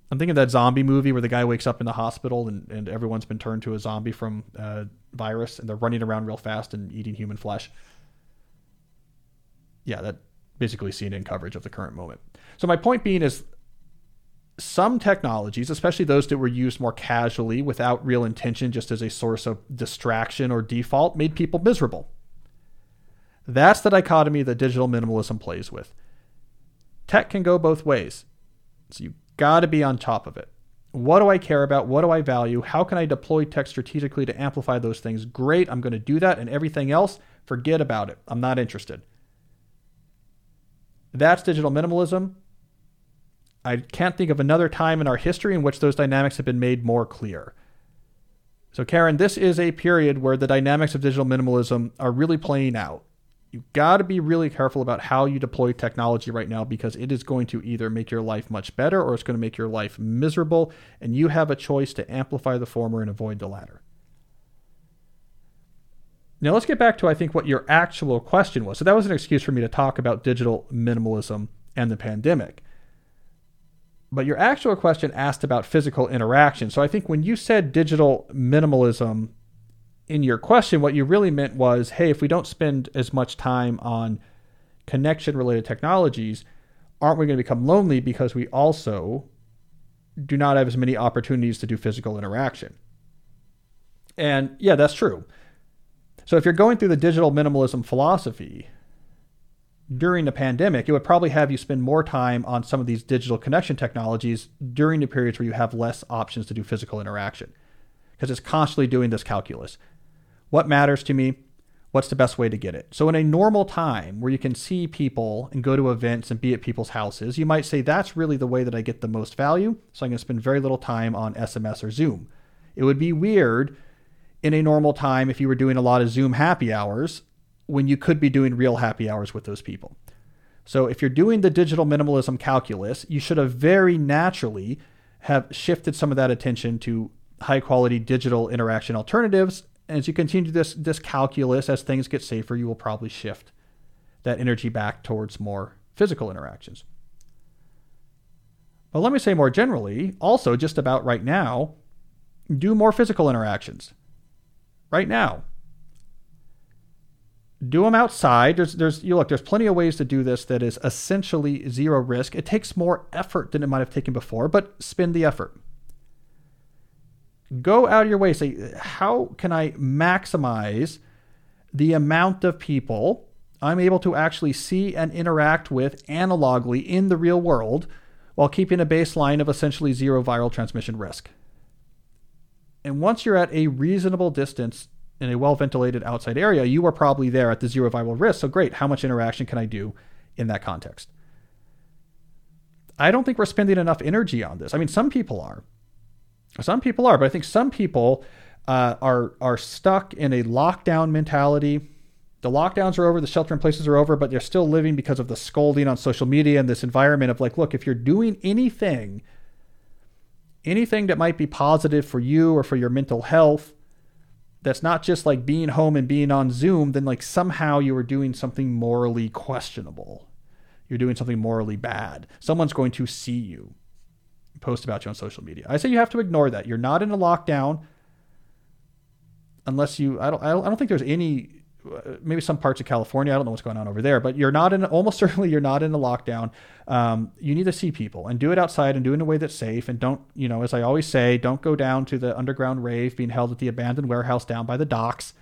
I'm thinking of that zombie movie where the guy wakes up in the hospital and, and everyone's been turned to a zombie from uh, virus, and they're running around real fast and eating human flesh. Yeah, that basically C N N coverage of the current moment. So my point being is, some technologies, especially those that were used more casually without real intention, just as a source of distraction or default, made people miserable. That's the dichotomy that digital minimalism plays with. Tech can go both ways, so you got to be on top of it. What do I care about? What do I value? How can I deploy tech strategically to amplify those things? Great, I'm going to do that, and everything else, forget about it. I'm not interested. That's digital minimalism. I can't think of another time in our history in which those dynamics have been made more clear. So, Karen, this is a period where the dynamics of digital minimalism are really playing out. You've got to be really careful about how you deploy technology right now, because it is going to either make your life much better or it's going to make your life miserable, and you have a choice to amplify the former and avoid the latter. Now, let's get back to, I think, what your actual question was. So that was an excuse for me to talk about digital minimalism and the pandemic. But your actual question asked about physical interaction. So I think when you said digital minimalism in your question, what you really meant was, hey, if we don't spend as much time on connection-related technologies, aren't we going to become lonely because we also do not have as many opportunities to do physical interaction? And yeah, that's true. So if you're going through the digital minimalism philosophy, during the pandemic, it would probably have you spend more time on some of these digital connection technologies during the periods where you have less options to do physical interaction, because it's constantly doing this calculus. What matters to me? What's the best way to get it? So in a normal time where you can see people and go to events and be at people's houses, you might say, that's really the way that I get the most value, so I'm going to spend very little time on S M S or Zoom. It would be weird in a normal time if you were doing a lot of Zoom happy hours when you could be doing real happy hours with those people. So if you're doing the digital minimalism calculus, you should have very naturally have shifted some of that attention to high quality digital interaction alternatives. And as you continue this, this calculus, as things get safer, you will probably shift that energy back towards more physical interactions. But let me say more generally, also just about right now, do more physical interactions right now. Do them outside. There's, there's, you look, there's plenty of ways to do this that is essentially zero risk. It takes more effort than it might have taken before, but spend the effort. Go out of your way. Say, how can I maximize the amount of people I'm able to actually see and interact with analogically in the real world while keeping a baseline of essentially zero viral transmission risk? And once you're at a reasonable distance in a well-ventilated outside area, you are probably there at the zero viral risk. So great, how much interaction can I do in that context? I don't think we're spending enough energy on this. I mean, some people are. Some people are, but I think some people uh, are are stuck in a lockdown mentality. The lockdowns are over, the shelter in places are over, but they're still living because of the scolding on social media and this environment of like, look, if you're doing anything, anything that might be positive for you or for your mental health, that's not just like being home and being on Zoom, then like somehow you are doing something morally questionable. You're doing something morally bad. Someone's going to see you, post about you on social media. I say you have to ignore that. You're not in a lockdown unless you, I don't, I don't, I don't think there's any, maybe some parts of California, I don't know what's going on over there, but you're not in, almost certainly you're not in a lockdown. Um, you need to see people and do it outside and do it in a way that's safe. And don't, you know, as I always say, don't go down to the underground rave being held at the abandoned warehouse down by the docks.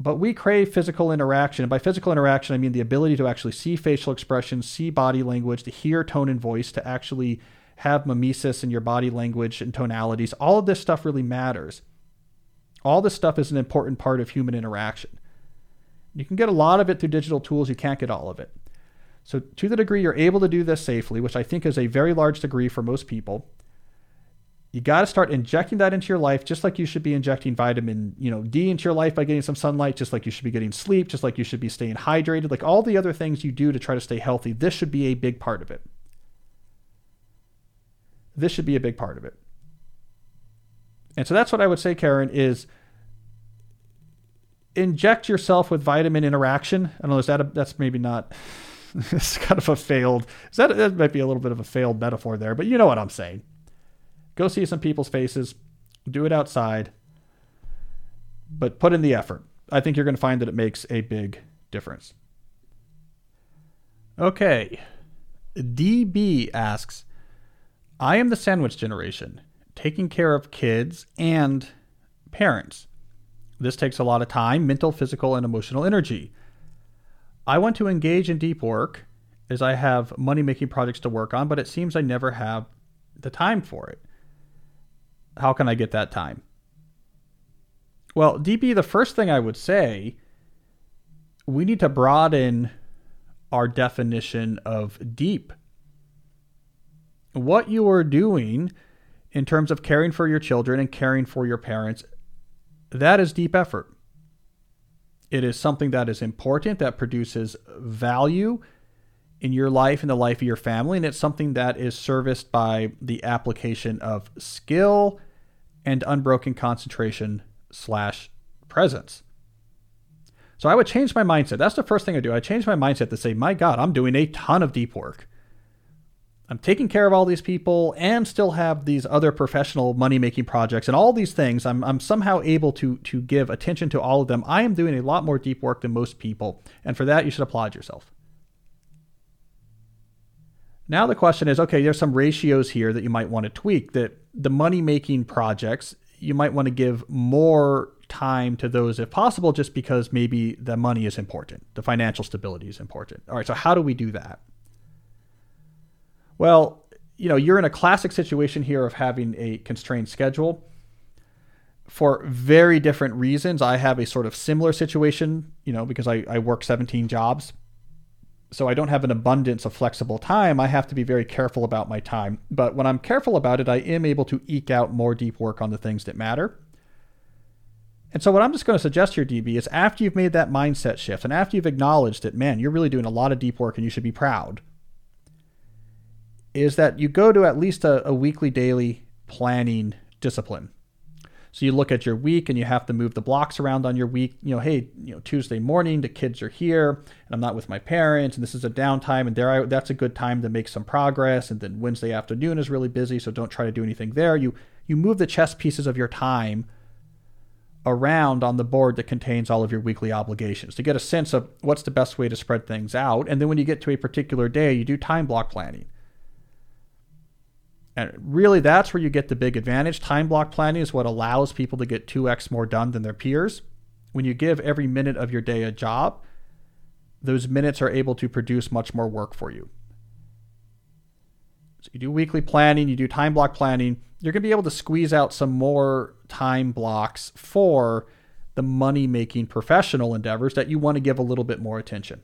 But we crave physical interaction. And by physical interaction, I mean the ability to actually see facial expressions, see body language, to hear tone and voice, to actually have mimesis in your body language and tonalities. All of this stuff really matters. All this stuff is an important part of human interaction. You can get a lot of it through digital tools. You can't get all of it. So to the degree you're able to do this safely, which I think is a very large degree for most people, you got to start injecting that into your life, just like you should be injecting vitamin, you know, D into your life by getting some sunlight, just like you should be getting sleep, just like you should be staying hydrated, like all the other things you do to try to stay healthy. This should be a big part of it. This should be a big part of it. And so that's what I would say, Karen, is inject yourself with vitamin interaction. I don't know, is that a, that's maybe not, it's kind of a failed, is that, that might be a little bit of a failed metaphor there, but you know what I'm saying. Go see some people's faces, do it outside, but put in the effort. I think you're going to find that it makes a big difference. Okay. D B asks, I am the sandwich generation, taking care of kids and parents. This takes a lot of time, mental, physical, and emotional energy. I want to engage in deep work as I have money-making projects to work on, but it seems I never have the time for it. How can I get that time? Well, D B, the first thing I would say, we need to broaden our definition of deep. What you are doing in terms of caring for your children and caring for your parents, that is deep effort. It is something that is important, that produces value in your life and the life of your family, and it's something that is serviced by the application of skill and unbroken concentration slash presence. So I would change my mindset. That's the first thing I do. I change my mindset to say, my God, I'm doing a ton of deep work. I'm taking care of all these people and still have these other professional money-making projects and all these things. I'm I'm somehow able to, to give attention to all of them. I am doing a lot more deep work than most people. And for that, you should applaud yourself. Now the question is, okay, there's some ratios here that you might want to tweak, that the money-making projects, you might want to give more time to those if possible, just because maybe the money is important. The financial stability is important. All right, so how do we do that? Well, you know, you're in a classic situation here of having a constrained schedule. For very different reasons, I have a sort of similar situation, you know, because I, I work seventeen jobs. So I don't have an abundance of flexible time. I have to be very careful about my time. But when I'm careful about it, I am able to eke out more deep work on the things that matter. And so what I'm just going to suggest here, D B, is after you've made that mindset shift and after you've acknowledged that, man, you're really doing a lot of deep work and you should be proud, is that you go to at least a, a weekly, daily planning discipline. So you look at your week and you have to move the blocks around on your week. You know, hey, you know, Tuesday morning, the kids are here and I'm not with my parents and this is a downtime and there I, that's a good time to make some progress. And then Wednesday afternoon is really busy, so don't try to do anything there. You you move the chess pieces of your time around on the board that contains all of your weekly obligations to get a sense of what's the best way to spread things out. And then when you get to a particular day, you do time block planning. And really, that's where you get the big advantage. Time block planning is what allows people to get two x more done than their peers. When you give every minute of your day a job, those minutes are able to produce much more work for you. So you do weekly planning, you do time block planning, you're going to be able to squeeze out some more time blocks for the money-making professional endeavors that you want to give a little bit more attention.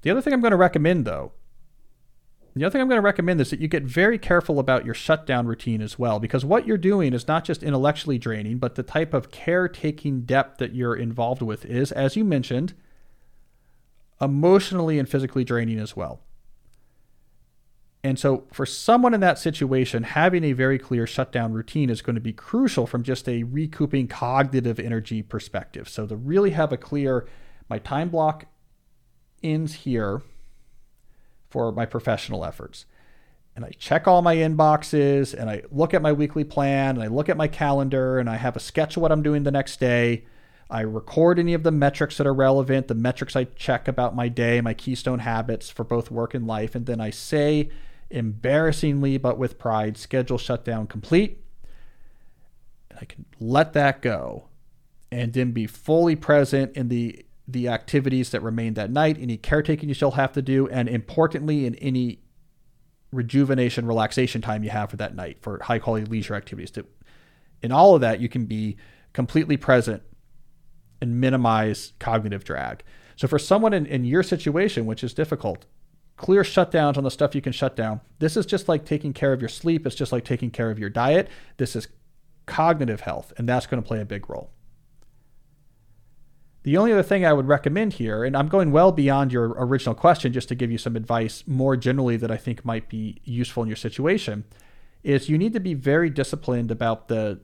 The other thing I'm going to recommend, though, the other thing I'm going to recommend is that you get very careful about your shutdown routine as well, because what you're doing is not just intellectually draining, but the type of caretaking depth that you're involved with is, as you mentioned, emotionally and physically draining as well. And so for someone in that situation, having a very clear shutdown routine is going to be crucial from just a recouping cognitive energy perspective. So to really have a clear, my time block ends here for my professional efforts. And I check all my inboxes and I look at my weekly plan and I look at my calendar and I have a sketch of what I'm doing the next day. I record any of the metrics that are relevant, the metrics I check about my day, my keystone habits for both work and life. And then I say, embarrassingly but with pride, schedule shutdown complete. And I can let that go and then be fully present in the the activities that remain that night, any caretaking you still have to do, and importantly, in any rejuvenation, relaxation time you have for that night for high quality leisure activities. To, in all of that, you can be completely present and minimize cognitive drag. So for someone in, in your situation, which is difficult, clear shutdowns on the stuff you can shut down. This is just like taking care of your sleep. It's just like taking care of your diet. This is cognitive health, and that's going to play a big role. The only other thing I would recommend here, and I'm going well beyond your original question just to give you some advice more generally that I think might be useful in your situation, is you need to be very disciplined about the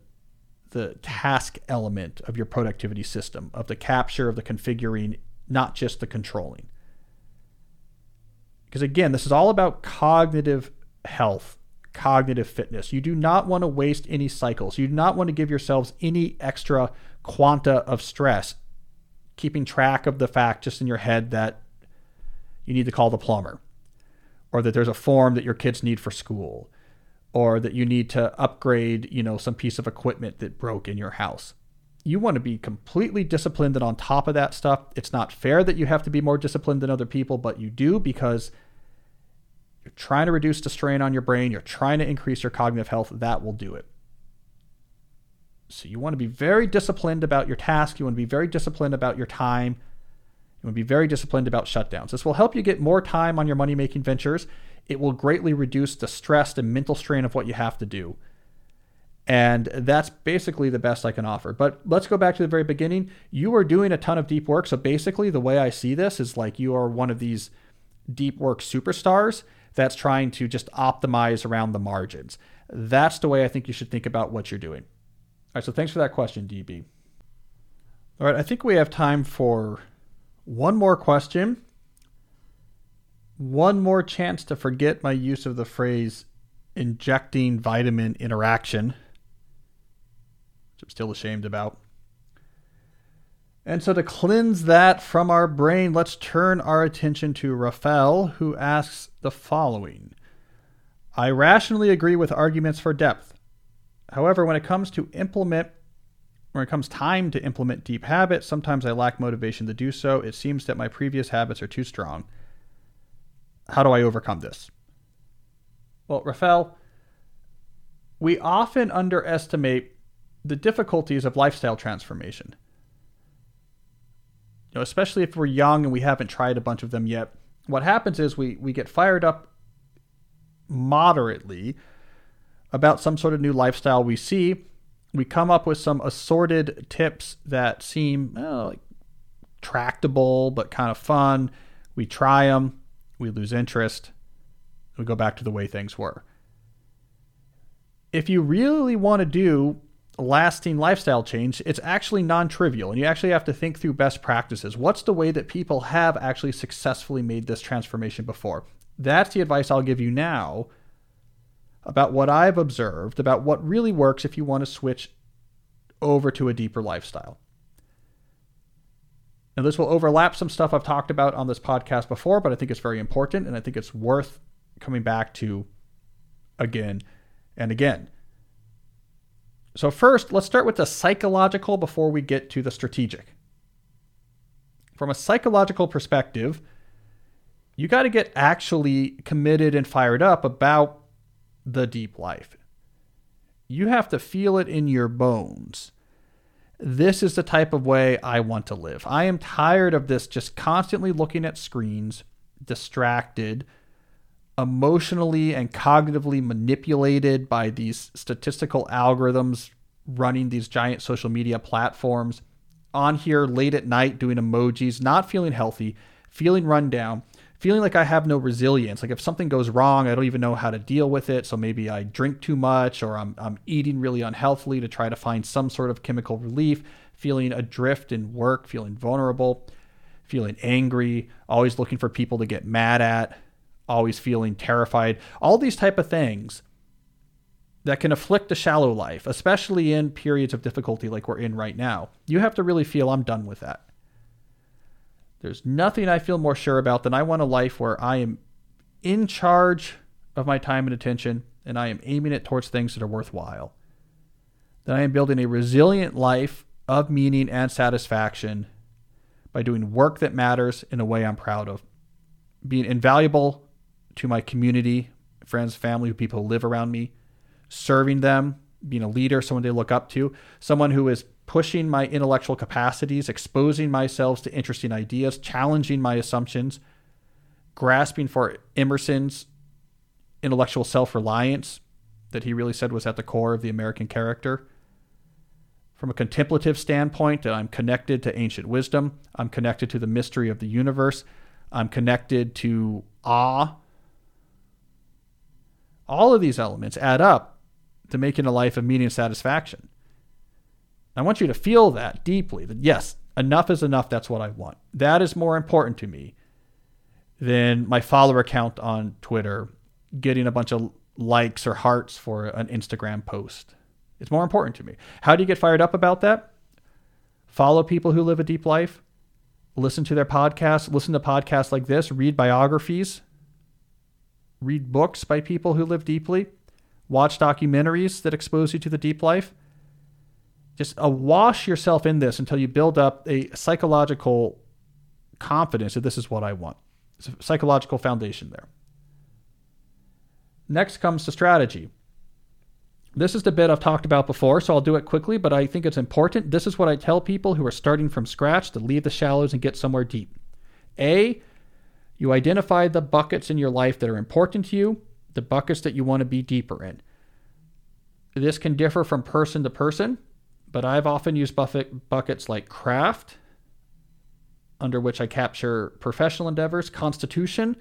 the task element of your productivity system, of the capture, of the configuring, not just the controlling. Because again, this is all about cognitive health, cognitive fitness. You do not want to waste any cycles. You do not want to give yourselves any extra quanta of stress, keeping track of the fact just in your head that you need to call the plumber, or that there's a form that your kids need for school, or that you need to upgrade, you know, some piece of equipment that broke in your house. You want to be completely disciplined and on top of that stuff. It's not fair that you have to be more disciplined than other people, but you do, because you're trying to reduce the strain on your brain. You're trying to increase your cognitive health. That will do it. So you want to be very disciplined about your task. You want to be very disciplined about your time. You want to be very disciplined about shutdowns. This will help you get more time on your money-making ventures. It will greatly reduce the stress and mental strain of what you have to do. And that's basically the best I can offer. But let's go back to the very beginning. You are doing a ton of deep work. So basically the way I see this is like you are one of these deep work superstars that's trying to just optimize around the margins. That's the way I think you should think about what you're doing. All right, so thanks for that question, D B. All right, I think we have time for one more question. One more chance to forget my use of the phrase injecting vitamin interaction, which I'm still ashamed about. And so to cleanse that from our brain, let's turn our attention to Raphael, who asks the following. I rationally agree with arguments for depth. However, when it comes to implement, when it comes time to implement deep habits, sometimes I lack motivation to do so. It seems that my previous habits are too strong. How do I overcome this? Well, Raphael, we often underestimate the difficulties of lifestyle transformation. You know, especially if we're young and we haven't tried a bunch of them yet. What happens is we, we get fired up moderately about some sort of new lifestyle we see. We come up with some assorted tips that seem oh, like tractable but kind of fun. We try them. We lose interest. We go back to the way things were. If you really want to do lasting lifestyle change, it's actually non-trivial, and you actually have to think through best practices. What's the way that people have actually successfully made this transformation before? That's the advice I'll give you now about what I've observed, about what really works if you want to switch over to a deeper lifestyle. Now, this will overlap some stuff I've talked about on this podcast before, but I think it's very important, and I think it's worth coming back to again and again. So first, let's start with the psychological before we get to the strategic. From a psychological perspective, You got to get actually committed and fired up about the deep life. You have to feel it in your bones. This is the type of way I want to live. I am tired of this just constantly looking at screens, distracted, emotionally and cognitively manipulated by these statistical algorithms running these giant social media platforms, on here late at night doing emojis, not feeling healthy, feeling run down, feeling like I have no resilience. Like if something goes wrong, I don't even know how to deal with it. So maybe I drink too much, or I'm I'm eating really unhealthily to try to find some sort of chemical relief, feeling adrift in work, feeling vulnerable, feeling angry, always looking for people to get mad at, always feeling terrified. All these type of things that can afflict a shallow life, especially in periods of difficulty like we're in right now. You have to really feel, I'm done with that. There's nothing I feel more sure about than I want a life where I am in charge of my time and attention, and I am aiming it towards things that are worthwhile. That I am building a resilient life of meaning and satisfaction by doing work that matters in a way I'm proud of. Being invaluable to my community, friends, family, people who live around me. Serving them, being a leader, someone they look up to, someone who is pushing my intellectual capacities, exposing myself to interesting ideas, challenging my assumptions, grasping for Emerson's intellectual self-reliance that he really said was at the core of the American character. From a contemplative standpoint, that I'm connected to ancient wisdom, I'm connected to the mystery of the universe, I'm connected to awe. All of these elements add up to making a life of meaning and satisfaction. I want you to feel that deeply, that yes, enough is enough, that's what I want. That is more important to me than my follower count on Twitter, getting a bunch of likes or hearts for an Instagram post. It's more important to me. How do you get fired up about that? Follow people who live a deep life, listen to their podcasts, listen to podcasts like this, read biographies, read books by people who live deeply, watch documentaries that expose you to the deep life. Just awash yourself in this until you build up a psychological confidence that this is what I want. It's a psychological foundation there. Next comes the strategy. This is the bit I've talked about before, so I'll do it quickly, but I think it's important. This is what I tell people who are starting from scratch to leave the shallows and get somewhere deep. A, you identify the buckets in your life that are important to you, the buckets that you want to be deeper in. This can differ from person to person, but I've often used buffet buckets like craft, under which I capture professional endeavors, constitution,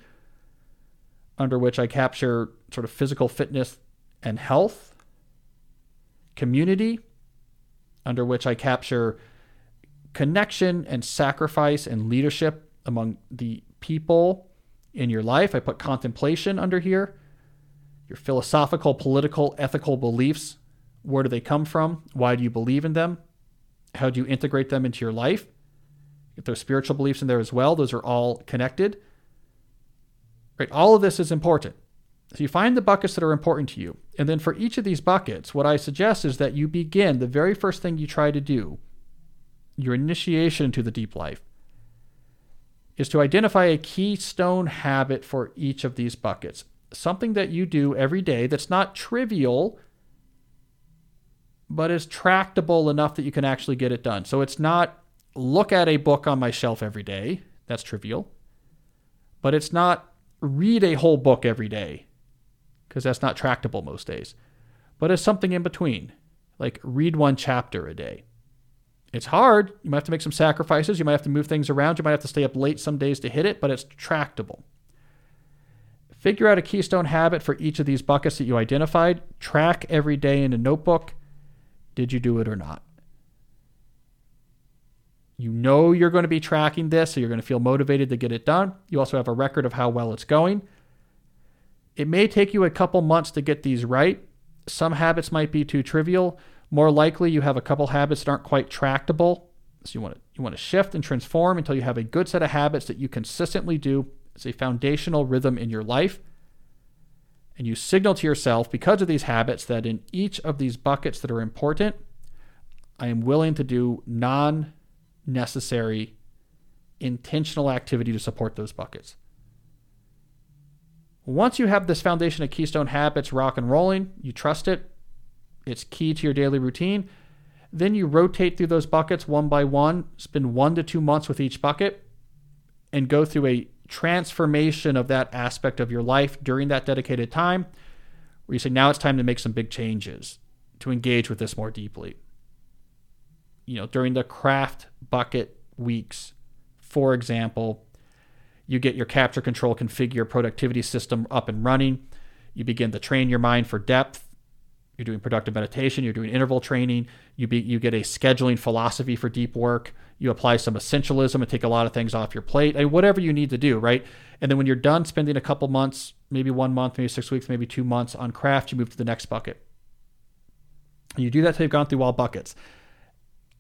under which I capture sort of physical fitness and health, community, under which I capture connection and sacrifice and leadership among the people in your life. I put contemplation under here. Your philosophical, political, ethical beliefs, where do they come from? Why do you believe in them? How do you integrate them into your life? If there's spiritual beliefs in there as well, those are all connected. Right? All of this is important. So you find the buckets that are important to you. And then for each of these buckets, what I suggest is that you begin the very first thing you try to do, your initiation to the deep life, is to identify a keystone habit for each of these buckets. Something that you do every day that's not trivial, but is tractable enough that you can actually get it done. So it's not look at a book on my shelf every day. That's trivial. But it's not read a whole book every day, because that's not tractable most days. But it's something in between, like read one chapter a day. It's hard. You might have to make some sacrifices. You might have to move things around. You might have to stay up late some days to hit it, but it's tractable. Figure out a keystone habit for each of these buckets that you identified. Track every day in a notebook. Did you do it or not? You know you're going to be tracking this, so you're going to feel motivated to get it done. You also have a record of how well it's going. It may take you a couple months to get these right. Some habits might be too trivial. More likely, you have a couple habits that aren't quite tractable. So you want to, you want to shift and transform until you have a good set of habits that you consistently do. It's a foundational rhythm in your life. And you signal to yourself, because of these habits, that in each of these buckets that are important, I am willing to do non-necessary, intentional activity to support those buckets. Once you have this foundation of keystone habits rock and rolling, you trust it, it's key to your daily routine, then you rotate through those buckets one by one, spend one to two months with each bucket, and go through a transformation of that aspect of your life during that dedicated time, where you say, now it's time to make some big changes, to engage with this more deeply. You know, during the craft bucket weeks, for example, you get your capture, control, configure productivity system up and running. You begin to train your mind for depth. You're doing productive meditation. You're doing interval training. You be, you get a scheduling philosophy for deep work. You apply some essentialism and take a lot of things off your plate. I mean, whatever you need to do, right? And then when you're done spending a couple months, maybe one month, maybe six weeks, maybe two months on craft, you move to the next bucket. And you do that until you've gone through all buckets.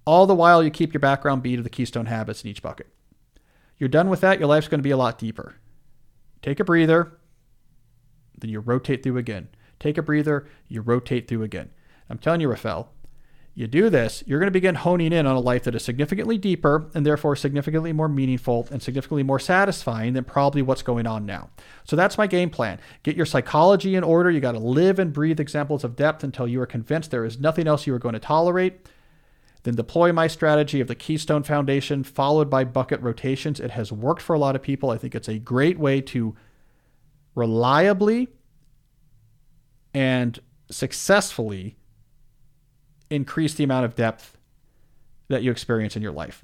All the while, you keep your background beat of the keystone habits in each bucket. You're done with that, your life's going to be a lot deeper. Take a breather, then you rotate through again. Take a breather, you rotate through again. I'm telling you, Rafael, you do this, you're going to begin honing in on a life that is significantly deeper and therefore significantly more meaningful and significantly more satisfying than probably what's going on now. So that's my game plan. Get your psychology in order. You got to live and breathe examples of depth until you are convinced there is nothing else you are going to tolerate. Then deploy my strategy of the Keystone Foundation followed by bucket rotations. It has worked for a lot of people. I think it's a great way to reliably and successfully increase the amount of depth that you experience in your life.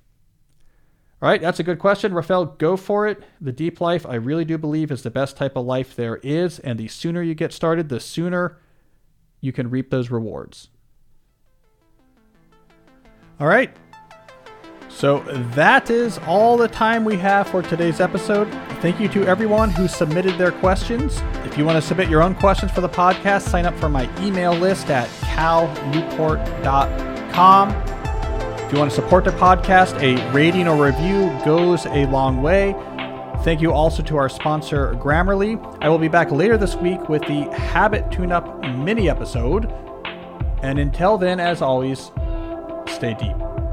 All right, that's a good question. Rafael, go for it. The deep life, I really do believe, is the best type of life there is. And the sooner you get started, the sooner you can reap those rewards. All right. So that is all the time we have for today's episode. Thank you to everyone who submitted their questions. If you want to submit your own questions for the podcast, sign up for my email list at cal newport dot com. If you want to support the podcast, a rating or review goes a long way. Thank you also to our sponsor, Grammarly. I will be back later this week with the Habit Tune-Up mini episode. And until then, as always, stay deep.